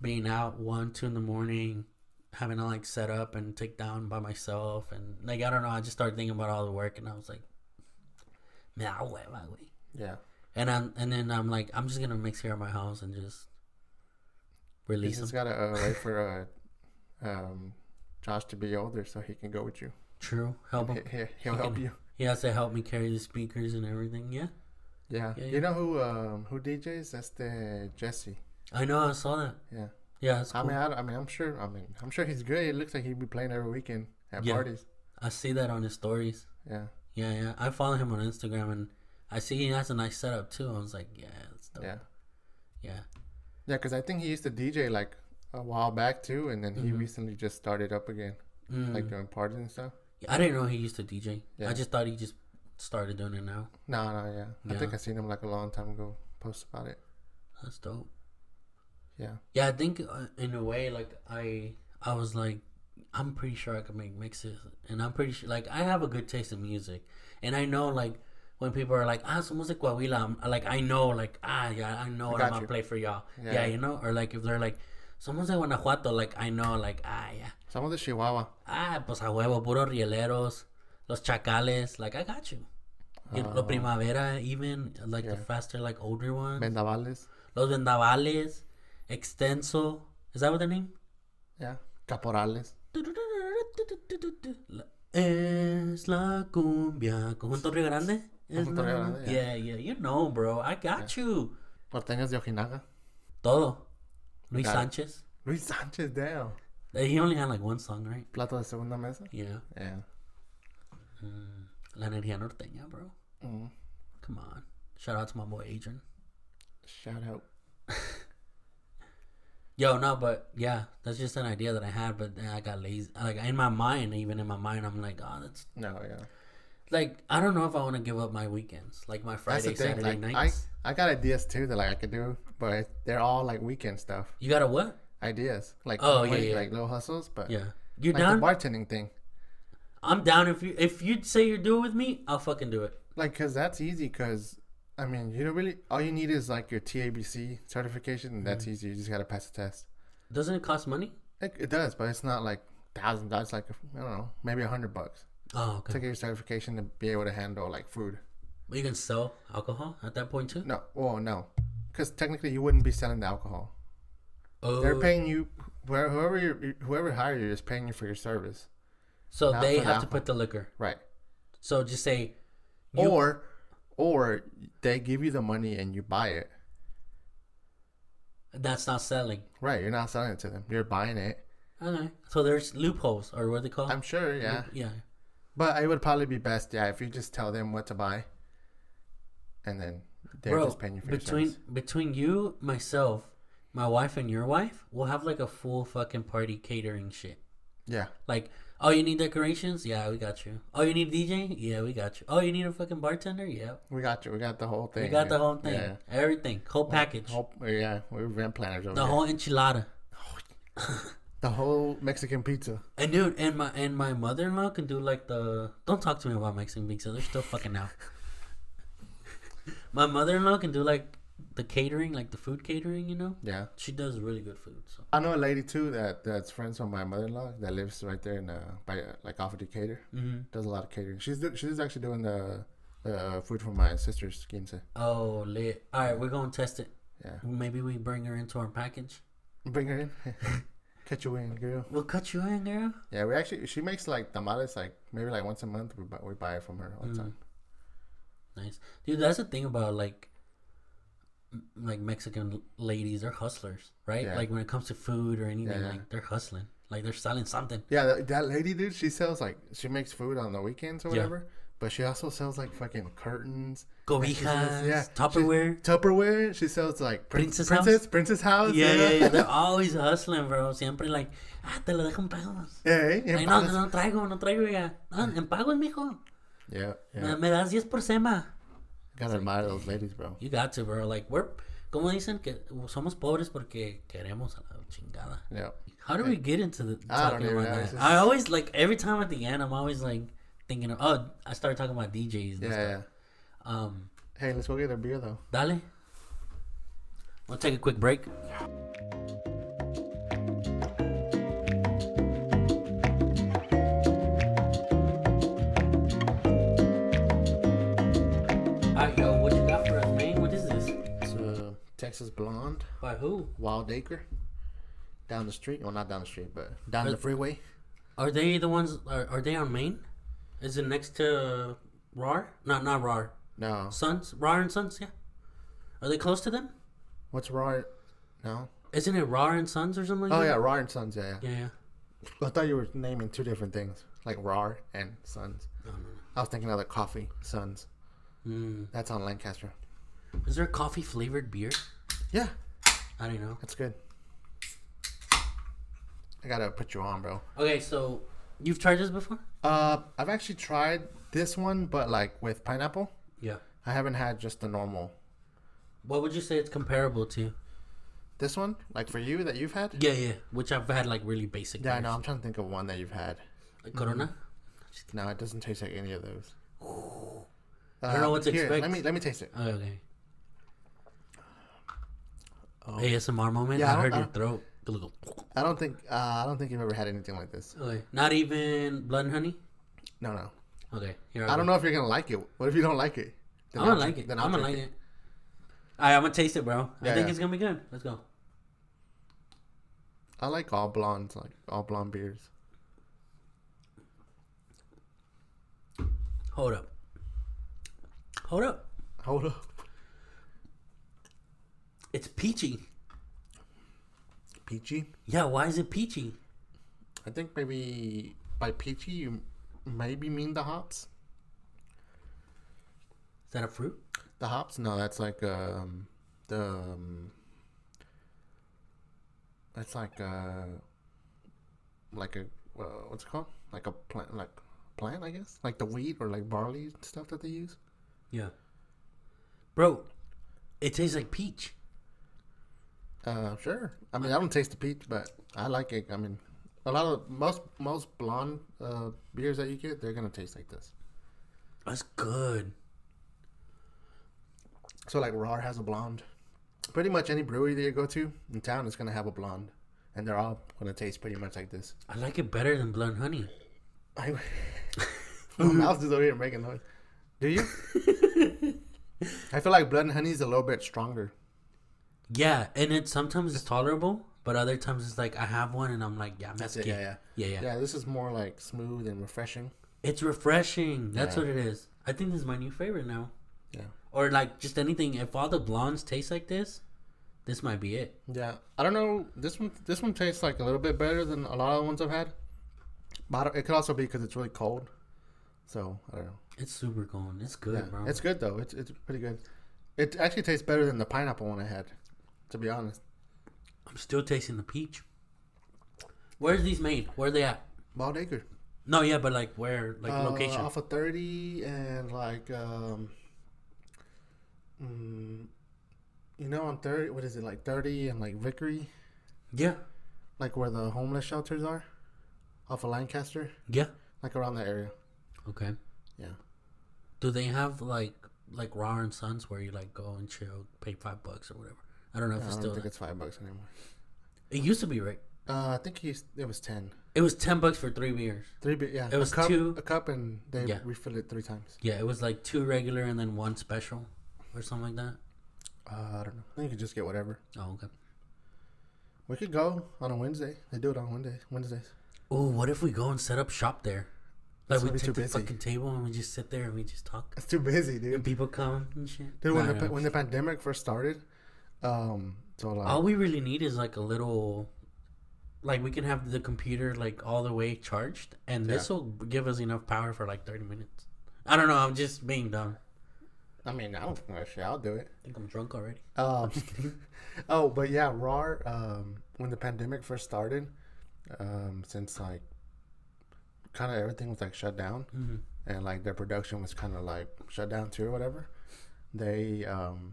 being out 1, 2 in the morning, having to, like, set up and take down by myself. And, like, I don't know, I just started thinking about all the work and I was like, me da hueva, güey. Yeah. And then I'm like, I'm just going to mix here at my house and just... release. You just gotta wait for Josh to be older so he can go with you. True. Help him. He'll help you. He has to help me carry the speakers and everything. Yeah. You know who DJs? That's the Jesse. I know. I saw that. Yeah. That's cool. I'm sure he's good. It looks like he'd be playing every weekend at parties. I see that on his stories. Yeah. I follow him on Instagram and I see he has a nice setup too. I was like, yeah, that's dope. Yeah. Yeah, because I think he used to DJ, like, a while back, too, and then he recently just started up again, like, doing parties and stuff. Yeah, I didn't know he used to DJ. Yeah. I just thought he just started doing it now. No, I think I seen him, like, a long time ago post about it. That's dope. Yeah. Yeah, I think, in a way, like, I was like, I'm pretty sure I can make mixes, and I'm pretty sure, like, I have a good taste in music, and I know, like, when people are like, somos de Coahuila, like, I know, like, I know what I'm going to play for y'all. Yeah, you know? Or, like, if they're like, somos de Guanajuato, like, I know, like, yeah. Somos de Chihuahua. Pues a huevo, puro rieleros, los chacales, like, I got you. Lo primavera, even, like, the faster, like, older ones. Vendavales. Los vendavales, extenso. Is that what their name? Yeah. Caporales. Es la cumbia. Conjunto Rio Grande? Yeah, you know, bro. I got you. Porteñas de Ojinaga. Todo. Luis Sanchez, damn. He only had like one song, right? Plato de Segunda Mesa? Yeah. La Energía Norteña, bro. Come on. Shout out to my boy Adrian. Shout out. Yo, no, but yeah, that's just an idea that I had, but I got lazy. Like in my mind, I'm like, oh, that's no, yeah. Like I don't know if I want to give up my weekends, like my Friday, Saturday nights. I got ideas too that like I could do, but they're all like weekend stuff. You got a what? Ideas like like little hustles, but yeah, you like down the bartending thing. I'm down if you'd say you're doing with me, I'll fucking do it. Like, cause that's easy. Cause I mean, you don't really. All you need is like your TABC certification, and that's easy. You just gotta pass the test. Doesn't it cost money? It does, but it's not like $1,000. Like I don't know, maybe $100. Oh, okay. To get your certification to be able to handle like food. But you can sell alcohol at that point too. No, well, no, because technically you wouldn't be selling the alcohol. Oh. They're paying you. Whoever hired you is paying you for your service. So they have to put the liquor. Right. So just say. Or they give you the money and you buy it. That's not selling. Right, you're not selling it to them. You're buying it. Okay. So there's loopholes, or what are they called? I'm sure, yeah. Yeah. But it would probably be best, yeah, if you just tell them what to buy. And then they're just paying you for your service. Between you, myself, my wife, and your wife, we'll have like a full fucking party catering shit. Yeah. Like, oh, you need decorations? Yeah, we got you. Oh, you need DJ? Yeah, we got you. Oh, you need a fucking bartender? Yeah. We got you. We got the whole thing. Yeah. Everything. Whole package. We're event planners over here. The whole enchilada. The whole Mexican pizza. And dude, and my mother-in-law can do like the... Don't talk to me about Mexican pizza. They're still fucking out. My mother-in-law can do like the catering, like the food catering, you know? Yeah. She does really good food. So. I know a lady too that's friends with my mother-in-law that lives right there in like off of Decatur. Mm-hmm. Does a lot of catering. She's actually doing the food for my sister's quince. Oh, lit. All right, we're going to test it. Yeah. Maybe we bring her into our package. Bring her in? Cut you in, girl. We'll cut you in, girl. Yeah, we actually, she makes like tamales like maybe like once a month. We buy it from her all the time. Nice. Dude, that's the thing about like Mexican ladies, they're hustlers, right? Yeah. Like when it comes to food or anything, like they're hustling, like they're selling something. Yeah, that lady, dude, she sells like she makes food on the weekends or whatever, but she also sells like fucking curtains, cobijas, Tupperware. She sells like Princess House. Yeah. They're always hustling, bro. Siempre like, te lo dejo en pagos. Hey, no traigo ya. En pagos, mijo. Yeah. Me das 10 por sema. Gotta admire those ladies, bro. You got to, bro. Like, we're, como dicen, que somos pobres porque queremos a la chingada. Yeah. How do we get into the talking about that? Just... I always, like, every time at the end, I'm always, like, thinking of, I started talking about DJs and stuff. Yeah. Hey, let's go get a beer, though. Dale. We'll take a quick break. Yeah. Texas Blonde. By who? Wild Acre. Down the street. Well, not down the street, but down the freeway. Are they the ones... Are they on Main? Is it next to Rahr? No, not Rahr. No. Sons? Rahr and Sons, yeah. Are they close to them? What's Rahr? No. Isn't it Rahr and Sons or something like that? Oh, yeah, Rahr and Sons, yeah. I thought you were naming two different things, like Rahr and Sons. No. I was thinking of the coffee, Sons. Mm. That's on Lancaster. Is there coffee-flavored beer? Yeah. I don't know. That's good. I gotta put you on, bro. Okay, so you've tried this before? I've actually tried this one, but like with pineapple. Yeah. I haven't had just the normal. What would you say it's comparable to? This one? Like for you that you've had? Yeah. Which I've had like really basic. Yeah, I know. I'm trying to think of one that you've had. Like Corona? Mm-hmm. No, it doesn't taste like any of those. Ooh. I don't know what to expect. Let me taste it. Okay. Oh. ASMR moment. Yeah, I heard your throat. I don't think you've ever had anything like this. Okay. Not even blood and honey. No. Okay. I don't know if you're gonna like it. What if you don't like it? Then I'm gonna like it. Then I'm gonna like it. Alright, I'm gonna taste it, bro. I think it's gonna be good. Let's go. I like all blondes, like all blonde beers. Hold up. It's peachy. Peachy? Yeah, why is it peachy? I think maybe by peachy you maybe mean the hops. Is that a fruit? The hops? No, that's like that's like a what's it called? Like a plant, I guess, like the wheat or like barley stuff that they use. Yeah, bro, it tastes like peach. Sure. I mean, I don't taste the peach, but I like it. I mean, a lot of most blonde beers that you get, they're gonna taste like this. That's good. So like Rahr has a blonde. Pretty much any brewery that you go to in town is gonna have a blonde, and they're all gonna taste pretty much like this. I like it better than Blonde Honey. My mouth is over here making noise. Do you? I feel like Blonde Honey is a little bit stronger. Yeah, and it sometimes it's tolerable, but other times it's like I have one and I'm like, yeah, that's it. Yeah. This is more like smooth and refreshing. It's refreshing. That's what it is. I think this is my new favorite now. Yeah. Or like just anything. If all the blondes taste like this, this might be it. Yeah, I don't know. This one tastes like a little bit better than a lot of the ones I've had. But it could also be because it's really cold. So, I don't know. It's super cold. It's good, bro. It's good, though. It's pretty good. It actually tastes better than the pineapple one I had, to be honest. I'm still tasting the peach. Where's these made? Where are they at? Wild Acre. No, yeah, but like where? Like location? Off of 30 and like, you know, on 30, what is it? Like 30 and like Vickery? Yeah. Like where the homeless shelters are? Off of Lancaster? Yeah. Like around that area. Okay. Yeah. Do they have like Rahr and Sons where you like go and chill, pay $5 or whatever? I don't know if it's still. I don't think it's $5 anymore. It used to be, right? I think it was 10. It was $10 for 3 beers. Yeah. It was a cup and they refill it 3 times. Yeah, it was like 2 regular and then 1 special or something like that. I don't know. I think you could just get whatever. Oh, okay. We could go on a Wednesday. They do it on Wednesdays. Oh, what if we go and set up shop there? Like we take the fucking table and we just sit there and we just talk. It's too busy, dude. And people come and shit. Dude, when the pandemic first started, so like all we really need is like a little, like we can have the computer like all the way charged, and this will give us enough power for like 30 minutes. I don't know. I'm just being dumb. I mean, I don't know. Shit, I'll do it. I think I'm drunk already. Oh, but yeah, Rahr. When the pandemic first started. Since like kind of everything was like shut down, and like their production was kind of like shut down too or whatever, they had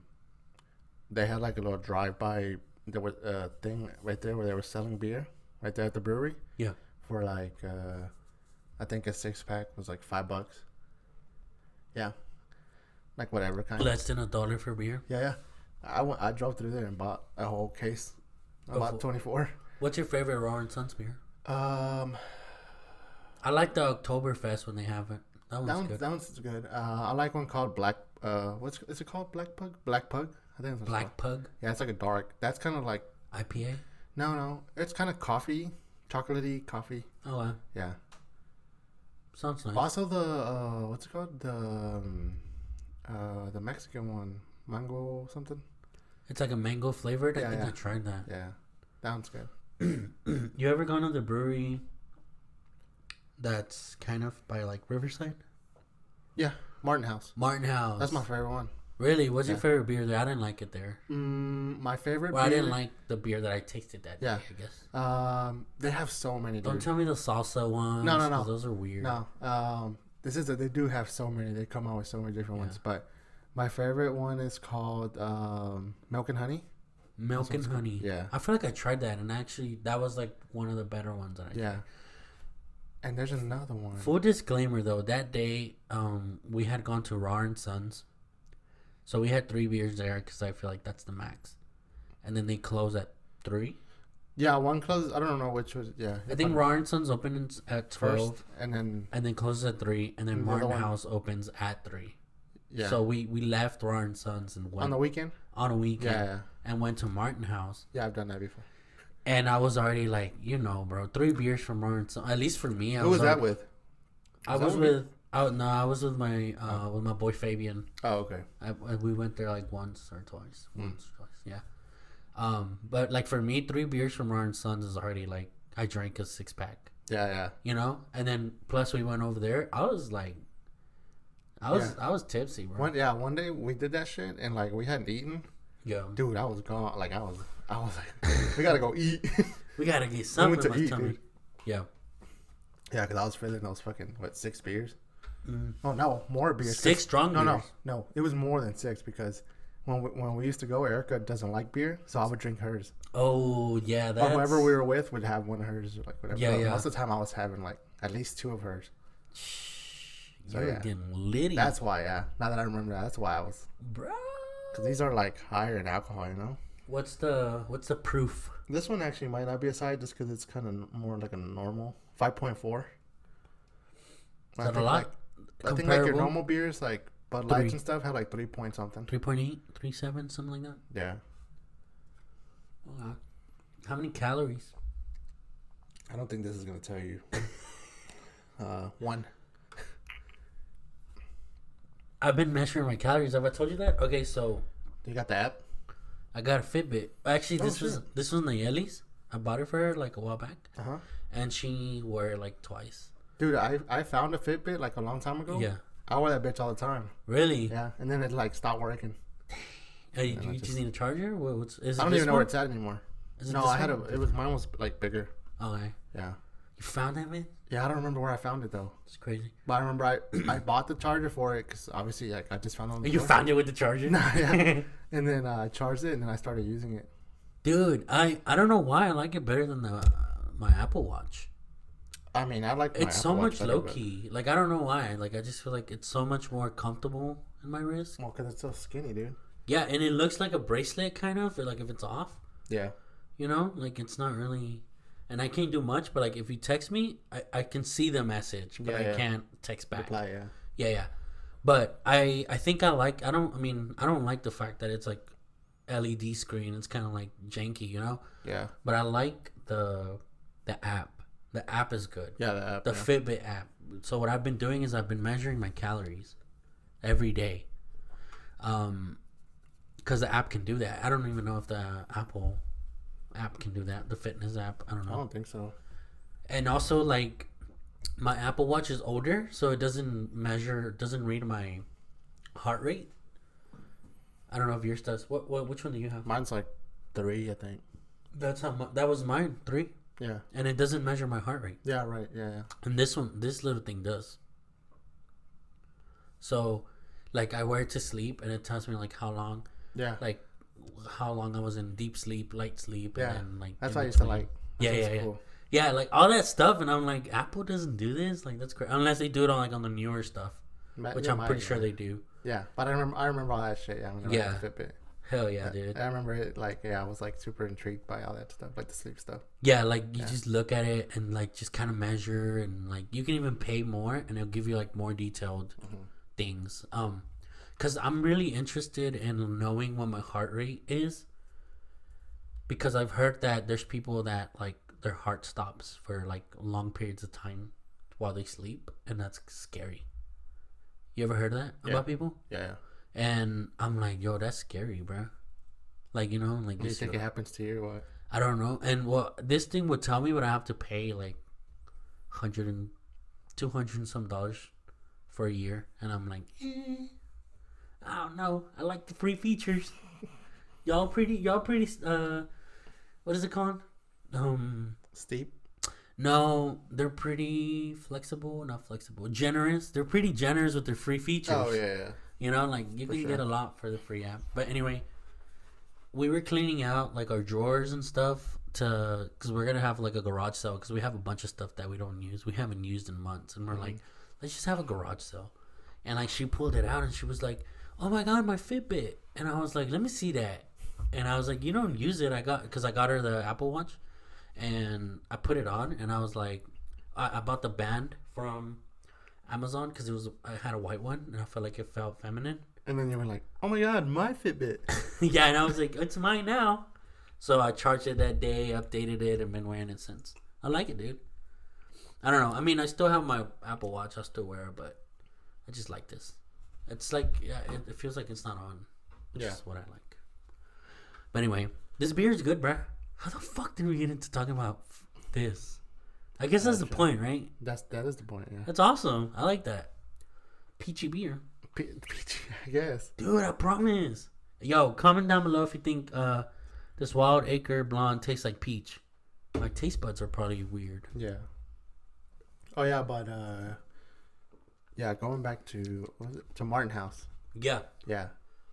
like a little drive-by. There was a thing right there where they were selling beer right there at the brewery. Yeah, for like I think a 6-pack was like $5. Yeah, like whatever kind. Less than $1 for beer. Yeah. I drove through there and bought a whole case. I bought 24. What's your favorite Rahr and Sons beer? I like the Oktoberfest when they have it. That one's good. That one's good. I like one called Black. What's is it called? Black Pug. Black Pug. I think it's Black Pug. Yeah, it's like a dark. That's kind of like IPA. No, it's kind of coffee, chocolatey coffee. Oh wow. Yeah. Sounds nice. Also the what's it called? The Mexican one, mango something. It's like a mango flavored. I think I tried that. Yeah, that one's good. You ever gone to the brewery that's kind of by like Riverside? Yeah, Martin House. That's my favorite one. Really? What's your favorite beer there? I didn't like it there. My favorite beer? I didn't like the beer that I tasted that day, I guess. They have so many. Don't tell me the salsa ones. No. Those are weird. No. They do have so many. They come out with so many different ones. But my favorite one is called Milk and Honey. Milk and Honey. Yeah. I feel like I tried that, and actually, that was like one of the better ones that I tried. Yeah. And there's another one. Full disclaimer, though, that day we had gone to Rahr and Sons. So we had 3 beers there because I feel like that's the max. And then they close at 3. Yeah, one closes. I don't know which was. Yeah. I think Rahr and Sons opens at 12. First, and then closes at 3. And then Martin House opens at 3. Yeah. So we left Rahr and Sons and went. On the weekend? On a weekend. Yeah. And went to Martin House. Yeah, I've done that before. And I was already like, you know, bro, 3 beers from Rahr and Sons. At least for me. I was with my boy Fabian. Oh, okay. We went there like once or twice. Yeah. But like for me, 3 beers from Rahr and Sons is already like I drank a 6-pack. Yeah. You know, and then plus we went over there. I was like, I was tipsy, bro. One day we did that shit and like we hadn't eaten. Yeah. Dude, I was gone. Like I was like, we gotta go eat. We gotta get something in my stomach. Dude. Yeah. Yeah, because I was feeling those fucking 6 beers. Mm. Oh no, more beers. 6 strong beers. No. It was more than 6 because when we used to go, Erica doesn't like beer, so I would drink hers. Oh yeah, that's... Or whoever we were with would have one of hers, or like whatever. Yeah, yeah. Most of the time, I was having like at least 2 of hers. So you're getting litty. That's why, yeah. Now that I remember that, that's why I was. Bro. Because these are like higher in alcohol, you know. What's the proof? This one actually might not be a side, just because it's kind of more like a normal 5.4. Is that a lot? I think like your normal beers, like Bud Lights and stuff, had like 3 point something. 3.8, 3.7, something like that. Yeah. Wow. How many calories? I don't think this is gonna tell you. 1. I've been measuring my calories. Have I told you that? Okay, so you got the app? I got a Fitbit. Actually, this was Nayeli's. I bought it for her like a while back. Uh-huh. And she wore it like twice. Dude, I found a Fitbit like a long time ago. Yeah. I wear that bitch all the time. Really? Yeah. And then it like stopped working. Hey, do you just need a charger? I don't even know where it's at anymore. Mine was like bigger. Okay. Yeah. You found that, man? Yeah, I don't remember where I found it though. It's crazy. But I remember I bought the charger for it because obviously like I just found it on the floor. Found it with the charger? Nah, yeah. And then I charged it and then I started using it. Dude, I don't know why I like it better than my Apple Watch. I mean, I like my Apple Watch. It's so much low key. Like I don't know why. Like I just feel like it's so much more comfortable in my wrist. Well, because it's so skinny, dude. Yeah, and it looks like a bracelet kind of. Like if it's off. Yeah. You know, like it's not really. And I can't do much, but like if you text me, I can see the message, but I can't text back. Reply, yeah. Yeah, yeah. But I think I like, I don't like the fact that it's like LED screen. It's kind of like janky, you know? Yeah. But I like the app. The app is good. Yeah, the app. The Fitbit app. So what I've been doing is I've been measuring my calories every day. Because the app can do that. I don't even know if the Apple app can do that, the fitness app. I don't know. I don't think so. And also, like, my Apple Watch is older, so it doesn't read my heart rate. I don't know if yours does. Which one do you have? Mine's like 3, I think. That was mine, 3. Yeah. And it doesn't measure my heart rate. Yeah, right. Yeah, yeah. And this little thing does. So, like, I wear it to sleep, and it tells me like how long. Yeah. Like, how long I was in deep sleep, light sleep, yeah. And like that's why I used to like. Yeah, cool. Yeah, like all that stuff, and I'm like, Apple doesn't do this. Like that's crazy, unless they do it on like on the newer stuff, which I'm pretty sure they do. Yeah, but I remember all that shit. Yeah, yeah. Fitbit. Hell yeah, dude. I remember it. Like, yeah, I was like super intrigued by all that stuff, like the sleep stuff. Yeah, like you just look at it and like just kind of measure, and like you can even pay more, and it'll give you like more detailed things. Because I'm really interested in knowing what my heart rate is. Because I've heard that there's people that, like, their heart stops for, like, long periods of time while they sleep. And that's scary. You ever heard that about people? Yeah. And I'm like, yo, that's scary, bro. Like, you know, like... Do you think it happens to you or what? I don't know. And, well, this thing would tell me what I have to pay, like, $200 and some for a year. And I'm like, I don't know. I like the free features. Y'all pretty. What is it called? Steep. No, they're pretty flexible. Not flexible. Generous. They're pretty generous with their free features. Oh yeah. You know, like you can get a lot for the free app. But anyway, we were cleaning out like our drawers and stuff because we're gonna have like a garage sale because we have a bunch of stuff that we don't use. We haven't used in months, and we're like, let's just have a garage sale. And like she pulled it out and she was like, oh my god, my Fitbit. And I was like, let me see that. And I was like, you don't use it. I got her the Apple Watch and I put it on and I was like, I bought the band from Amazon because I had a white one and I felt like it felt feminine. And then you were like, oh my god, my Fitbit. Yeah, and I was like, it's mine now. So I charged it that day, updated it, and been wearing it since. I like it, dude. I don't know. I mean, I still have my Apple Watch. I still wear it, but I just like this. It's like, yeah, it feels like it's not on. Which is what I like. But anyway, this beer is good, bruh. How the fuck did we get into talking about this? I guess that's the point, right? That is the point, yeah. That's awesome. I like that. peachy beer. Peachy, I guess. Dude, I promise. Yo, comment down below if you think this Wild Acre Blonde tastes like peach. My taste buds are probably weird. Yeah. Oh, yeah, but, yeah, going back to, what was it? To Martin House. Yeah. Yeah.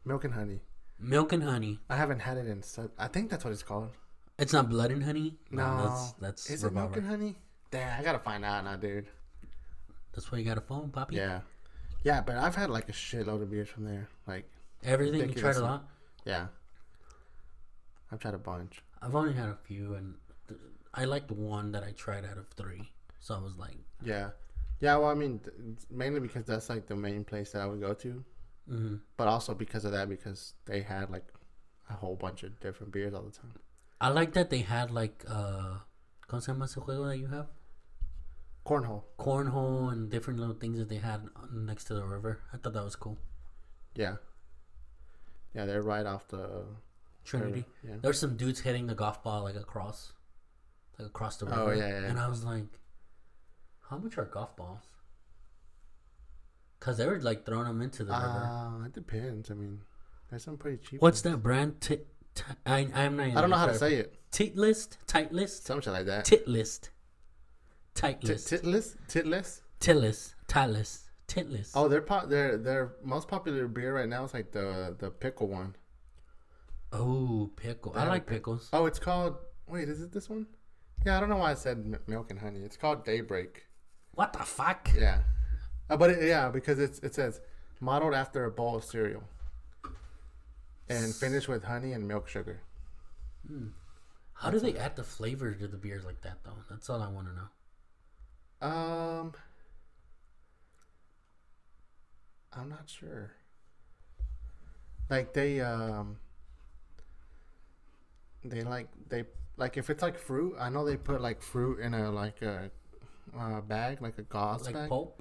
Milk and Honey. Milk and Honey. I haven't had it in, I think that's what it's called. It's not Blood and Honey? No. That's is it Milk and Honey? Damn, I gotta find out now, dude. That's why you got a phone, Poppy. Yeah. Yeah, but I've had, like, a shitload of beers from there. Like, everything? You tried a lot? Yeah. I've tried a bunch. I've only had a few, and I liked one that I tried out of three. So I was like... Yeah. Yeah, well, I mean, mainly because that's, like, the main place that I would go to. Mm-hmm. But also because of that, because they had, like, a whole bunch of different beers all the time. I like that they had, like, ¿Cómo se llama ese juego that you have? Cornhole. Cornhole and different little things that they had next to the river. I thought that was cool. Yeah. Yeah, they're right off the... Trinity. Yeah. There's some dudes hitting the golf ball, like, across. Like, across the river. Oh, yeah, yeah. And I was like... How much are golf balls? Because they were, like, throwing them into the river. It depends. I mean, there's some pretty cheap What's ones. That brand? I'm not even I don't know how to say it. Titleist? Titleist? Something like that. Titleist. Titleist. Titleist? Titleist? Titleist. Titleist. Titleist. Oh, their most popular beer right now is, like, the pickle one. Oh, pickle. I like pickles. Oh, it's called... Wait, is it this one? Yeah, I don't know why I said Milk and Honey. It's called Daybreak. What the fuck? Yeah. But because it says modeled after a bowl of cereal and finished with honey and milk sugar. How do they add the flavor to the beers like that, though? That's all I want to know. I'm not sure. Like, they if it's like fruit, I know they put like fruit in a bag, like a gauze bag. Like pulp?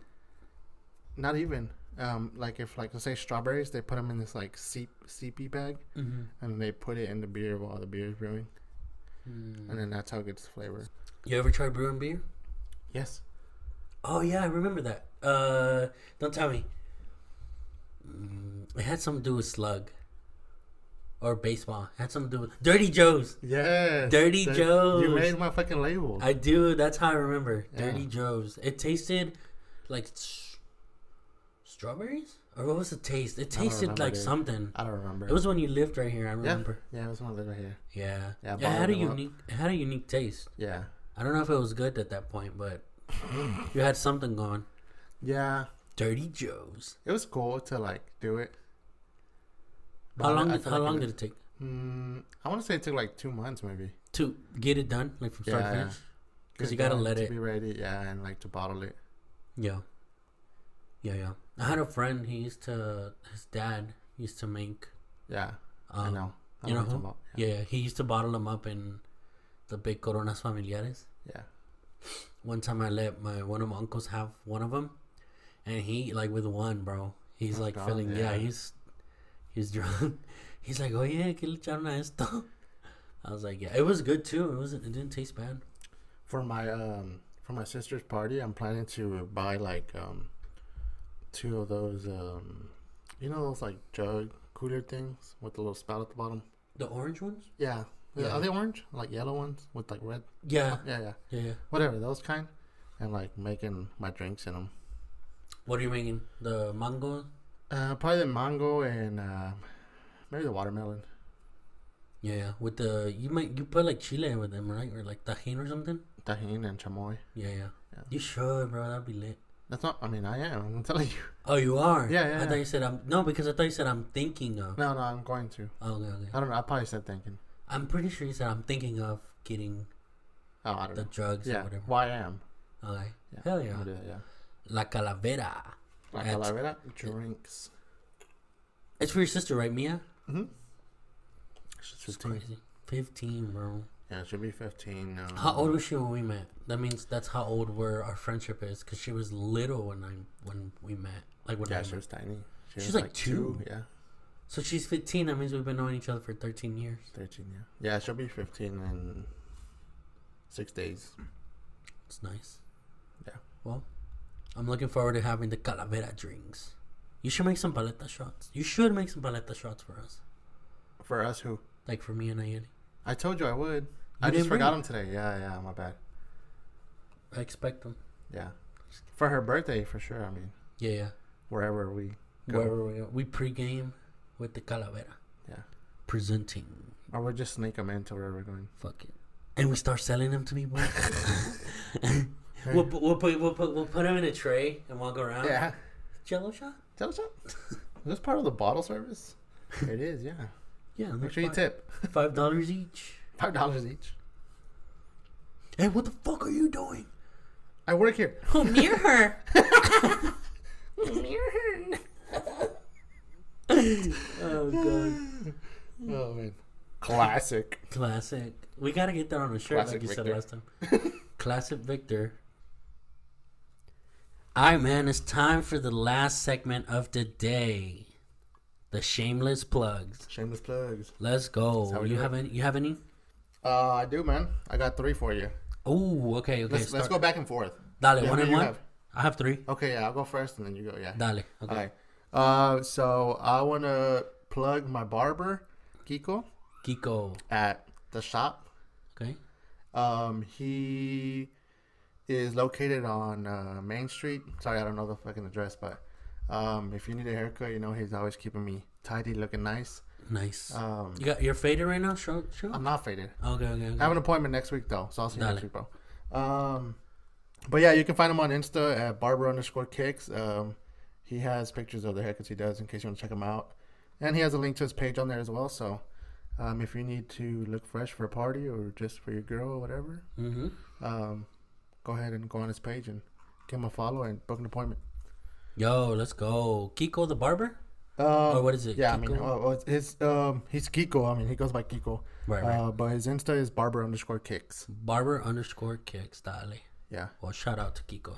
Not even. Like if, like, let's say strawberries, they put them in this, like, seepy bag, mm-hmm. and they put it in the beer while the beer is brewing. Mm. And then that's how it gets the flavor. You ever tried brewing beer? Yes. Oh, yeah, I remember that. Don't tell me. It had something to do with slug. Or baseball. Had something to do with Dirty Joes. Yes. Dirty Joes. You made my fucking label. I do. That's how I remember. Yeah. Dirty Joes. It tasted like strawberries? Or what was the taste? It tasted like something. I don't remember. It was when you lived right here. I remember. Yeah, it was when I lived right here. Yeah. Yeah, it had a unique taste. Yeah. I don't know if it was good at that point, but you had something going. Yeah. Dirty Joes. It was cool to, like, do it. But how long did it take? I want to say it took like 2 months, maybe. To get it done, like, from start to finish? Because you got to let it be ready, and, like, to bottle it. Yeah. Yeah. I had a friend, his dad used to make. Yeah, I know. I you know who? About, yeah. Yeah, he used to bottle them up in the big Coronas Familiares. Yeah. One time I let one of my uncles have one of them, and he, like, with one, bro, he's, like, feeling, He's drunk. He's like, oye, ¿qué le echaron a esto? I was like, yeah. It was good, too. It didn't taste bad. For my sister's party, I'm planning to buy, like, two of those, those, like, jug cooler things with the little spout at the bottom? The orange ones? Yeah. Are they orange? Like, yellow ones with, like, red? Yeah. Oh, yeah. Whatever, those kind. And, like, making my drinks in them. What are you making? The mango? Probably the mango and maybe the watermelon. Yeah, with the you put, like, chile with them, right? Or, like, tajin or something. Tajin and chamoy. Yeah. You should, bro. That'd be lit. That's not. I mean, I am. I'm telling you. Oh, you are. Yeah. I thought you said I'm. No, because I thought you said I'm thinking of. No, I'm going to. Okay. I don't know. I probably said thinking. I'm pretty sure you said I'm thinking of getting. Oh, I don't know. The drugs or whatever. Well, I am. Okay. Yeah. Hell yeah. Yeah. La Calavera. La Calavera drinks. It's for your sister, right, Mia? Mm-hmm. She's 15. Crazy. 15, bro. Yeah, she'll be 15 now. How old was she when we met? That means that's how old our friendship is, because she was little when we met. Like, when she was tiny. She was like two. Yeah. So she's 15. That means we've been knowing each other for 13 years. 13, yeah. Yeah, she'll be 15 in 6 days. It's nice. Yeah. Well, I'm looking forward to having the Calavera drinks. You should make some paleta shots. You should make some paleta shots for us. For us who? Like for me and Ayeli. I told you I would. I just forgot them today. Yeah, my bad. I expect them. Yeah. For her birthday, for sure. I mean. Yeah. Wherever we go. Wherever we go. We pregame with the Calavera. Yeah. Presenting. Or we'll just sneak them into wherever we're going. Fuck it. And we start selling them to people. We'll put them in a tray and walk around. Yeah. Jello shot? Is this part of the bottle service? It is, yeah. Yeah. Make sure you tip. $5 each. Hey, what the fuck are you doing? I work here. Oh, near her. Oh, God. Oh, man. Classic. We got to get that on a shirt, Classic like you Victor. Said last time. Classic Victor. All right, man. It's time for the last segment of the day. The shameless plugs. Let's go. You have any? I do, man. I got three for you. Oh, okay. Let's go back and forth. Dale, yeah, one and one. I have three. Okay, yeah. I'll go first and then you go. Yeah. Dale. Okay. Right. So I want to plug my barber, Kiko, at the shop. Okay. He is located on Main Street. Sorry, I don't know the fucking address, but if you need a haircut, you know he's always keeping me tidy, looking nice. You got your faded right now? Sure. I'm not faded. Okay. I have an appointment next week though, so I'll see you next week, bro. But yeah, you can find him on Insta at barber_kicks. He has pictures of the haircuts he does in case you want to check him out, and he has a link to his page on there as well. So, if you need to look fresh for a party or just for your girl or whatever, go ahead and go on his page and give him a follow and book an appointment. Yo, let's go, Kiko the barber. Or what is it? Yeah, Kiko? He's Kiko. He goes by Kiko. Right. But his Insta is barber_kicks. Dale. Yeah. Well, shout out to Kiko.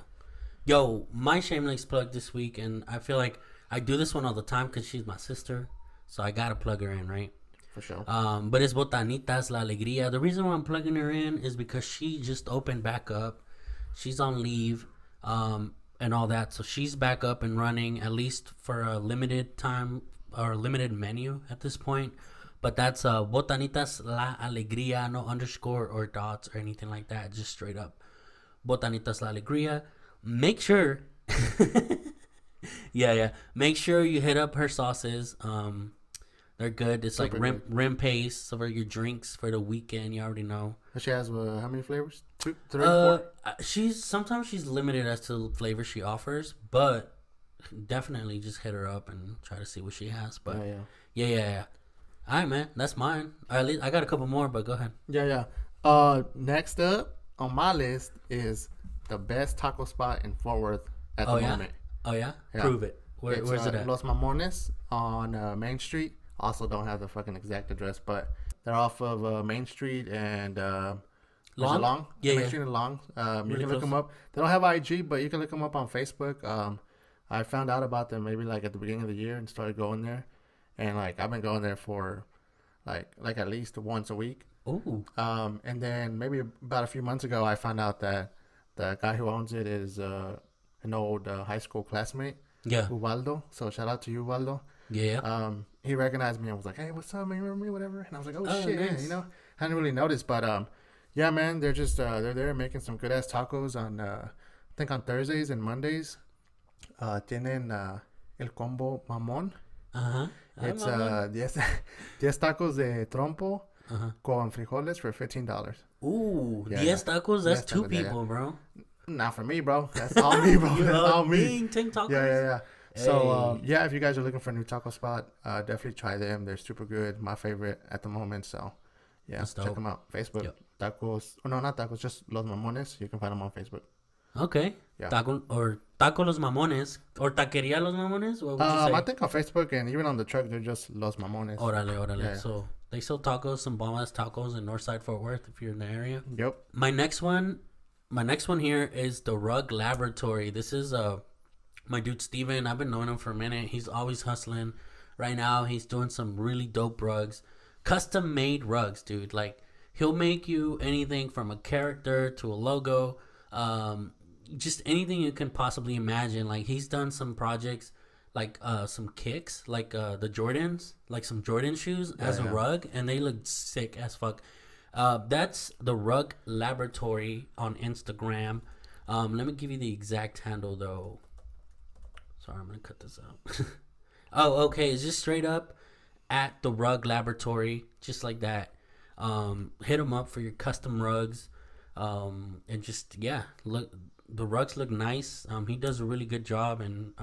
Yo, my shameless plug this week, and I feel like I do this one all the time because she's my sister, so I gotta plug her in, right? For sure. But it's Botanitas La Alegría. The reason why I'm plugging her in is because she just opened back up. She's on leave. And all that, so she's back up and running, at least for a limited time or limited menu at this point. But that's Botanitas La Alegría, no underscore or dots or anything like that, just straight up Botanitas La Alegría. Make sure make sure you hit up her sauces. They're good. It's super like rim paste for your drinks for the weekend. You already know. She has how many flavors? 2, 3, 4? Sometimes she's limited as to the flavor she offers, but definitely just hit her up and try to see what she has. But yeah. All right, man. That's mine. Or at least I got a couple more, but go ahead. Yeah. Next up on my list is the best taco spot in Fort Worth at the moment. Oh yeah? Prove it. Where's it at? Los Mamones on Main Street. Also don't have the fucking exact address, but they're off of Main Street and Long. Street and Long. You can look them up. They don't have IG, but you can look them up on Facebook. I found out about them maybe like at the beginning of the year and started going there. And like I've been going there for like at least once a week. Ooh. And then maybe about a few months ago, I found out that the guy who owns it is an old high school classmate. Yeah. Uvaldo. So shout out to you, Uvaldo. Yeah. He recognized me and was like, "Hey, what's up, man? Remember me, whatever?" And I was like, "Oh shit, nice. Yeah, you know." I hadn't really noticed, but yeah, man, they're just they're there making some good ass tacos on I think on Thursdays and Mondays. Tienen el combo mamón. It's 10 tacos de trompo con frijoles for $15. Ooh, 10 tacos. That's 10 two people, bro. Not for me, bro. That's all me, bro. That's all me. Ting tacos. Yeah. So, if you guys are looking for a new taco spot, definitely try them. They're super good. My favorite at the moment. So, yeah, check them out. Facebook. Yep. Tacos. Oh, no, not tacos. Just Los Mamones. You can find them on Facebook. Okay. Yeah. Taco Los Mamones. Or Taqueria Los Mamones? What would you say? I think on Facebook and even on the truck, they're just Los Mamones. Órale. Yeah. So, they sell tacos, some bomb-ass tacos in Northside Fort Worth if you're in the area. Yep. My next one here is The Rug Laboratory. This is my dude Steven. I've been knowing him for a minute. He's always hustling. Right now, he's doing some really dope rugs. Custom-made rugs, dude. Like, he'll make you anything from a character to a logo. Just anything you can possibly imagine. Like, he's done some projects. like some kicks, like the Jordans, like some Jordan shoes as a rug, and they look sick as fuck. That's the Rug Laboratory on Instagram. Let me give you the exact handle though. Sorry, I'm gonna cut this out. Oh, okay, it's just straight up at the Rug Laboratory, just like that. Hit them up for your custom rugs, and just look, the rugs look nice. He does a really good job, and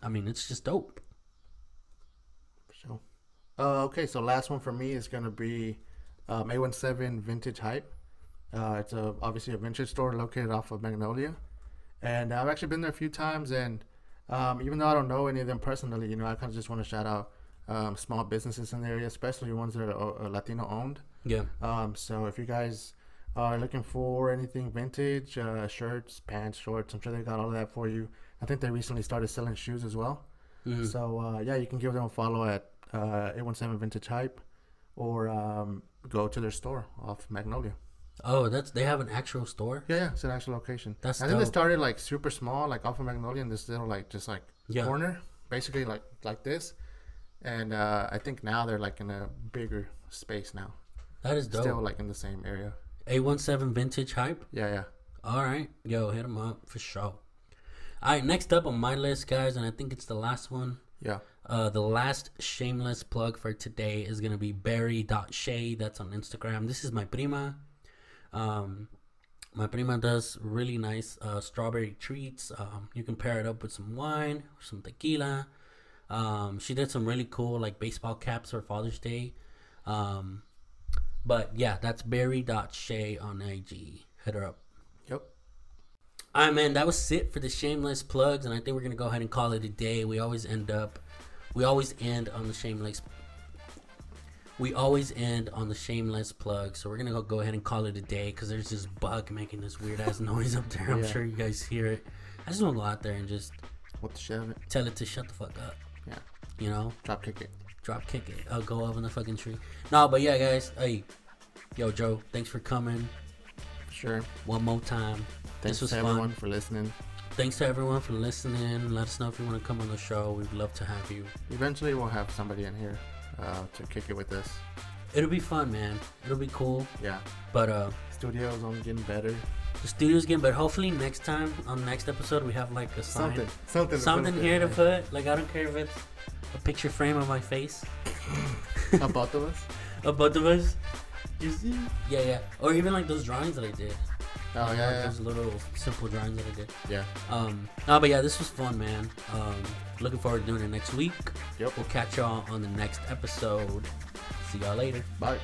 I mean, it's just dope. Sure. Okay, so last one for me is gonna be A17 Vintage Hype. It's obviously a vintage store located off of Magnolia, and I've actually been there a few times. And even though I don't know any of them personally, you know, I kind of just want to shout out small businesses in the area, especially ones that are Latino owned. Yeah. So if you guys are looking for anything vintage, shirts, pants, shorts, I'm sure they got all of that for you. I think they recently started selling shoes as well. Mm-hmm. So yeah, you can give them a follow at A17 Vintage Hype, or go to their store off Magnolia. Oh, they have an actual store? Yeah, it's an actual location. That's dope. I think they started like super small, like off of Magnolia, in this little like just like corner, basically like this. And I think now they're like in a bigger space now. That is dope. Still like in the same area. A17 Vintage Hype? Yeah. All right. Yo, hit them up for sure. All right, next up on my list, guys, and I think it's the last one. Yeah. The last shameless plug for today is going to be Barry.Shay. That's on Instagram. This is my prima. My prima does really nice strawberry treats. You can pair it up with some wine or some tequila. She did some really cool like baseball caps for Father's Day. But yeah, that's Barry.Shay on IG. Hit her up. Yep. All right, man, that was it for the shameless plugs, and I think we're gonna go ahead and call it a day. We always end on the shameless plug, so we're going to go ahead and call it a day, because there's this bug making this weird-ass noise up there. I'm sure you guys hear it. I just want to go out there and just tell it to shut the fuck up. Yeah. You know? Drop kick it. I'll go up in the fucking tree. No, but yeah, guys. Hey. Yo, Joe. Thanks for coming. Sure. One more time. Thanks to everyone for listening. Let us know if you want to come on the show. We'd love to have you. Eventually, we'll have somebody in here. To kick it with us. It'll be fun, man. It'll be cool. Yeah. But studio's only getting better. The studio's getting better. Hopefully next time on the next episode we have like a sign. Something here to put. Like, I don't care if it's a picture frame of my face. A both of us. You see? Yeah. Or even like those drawings that I did. Oh, yeah, yeah. Those little simple drawings that I did. Yeah. But yeah, this was fun, man. Looking forward to doing it next week. Yep. We'll catch y'all on the next episode. See y'all later. Bye.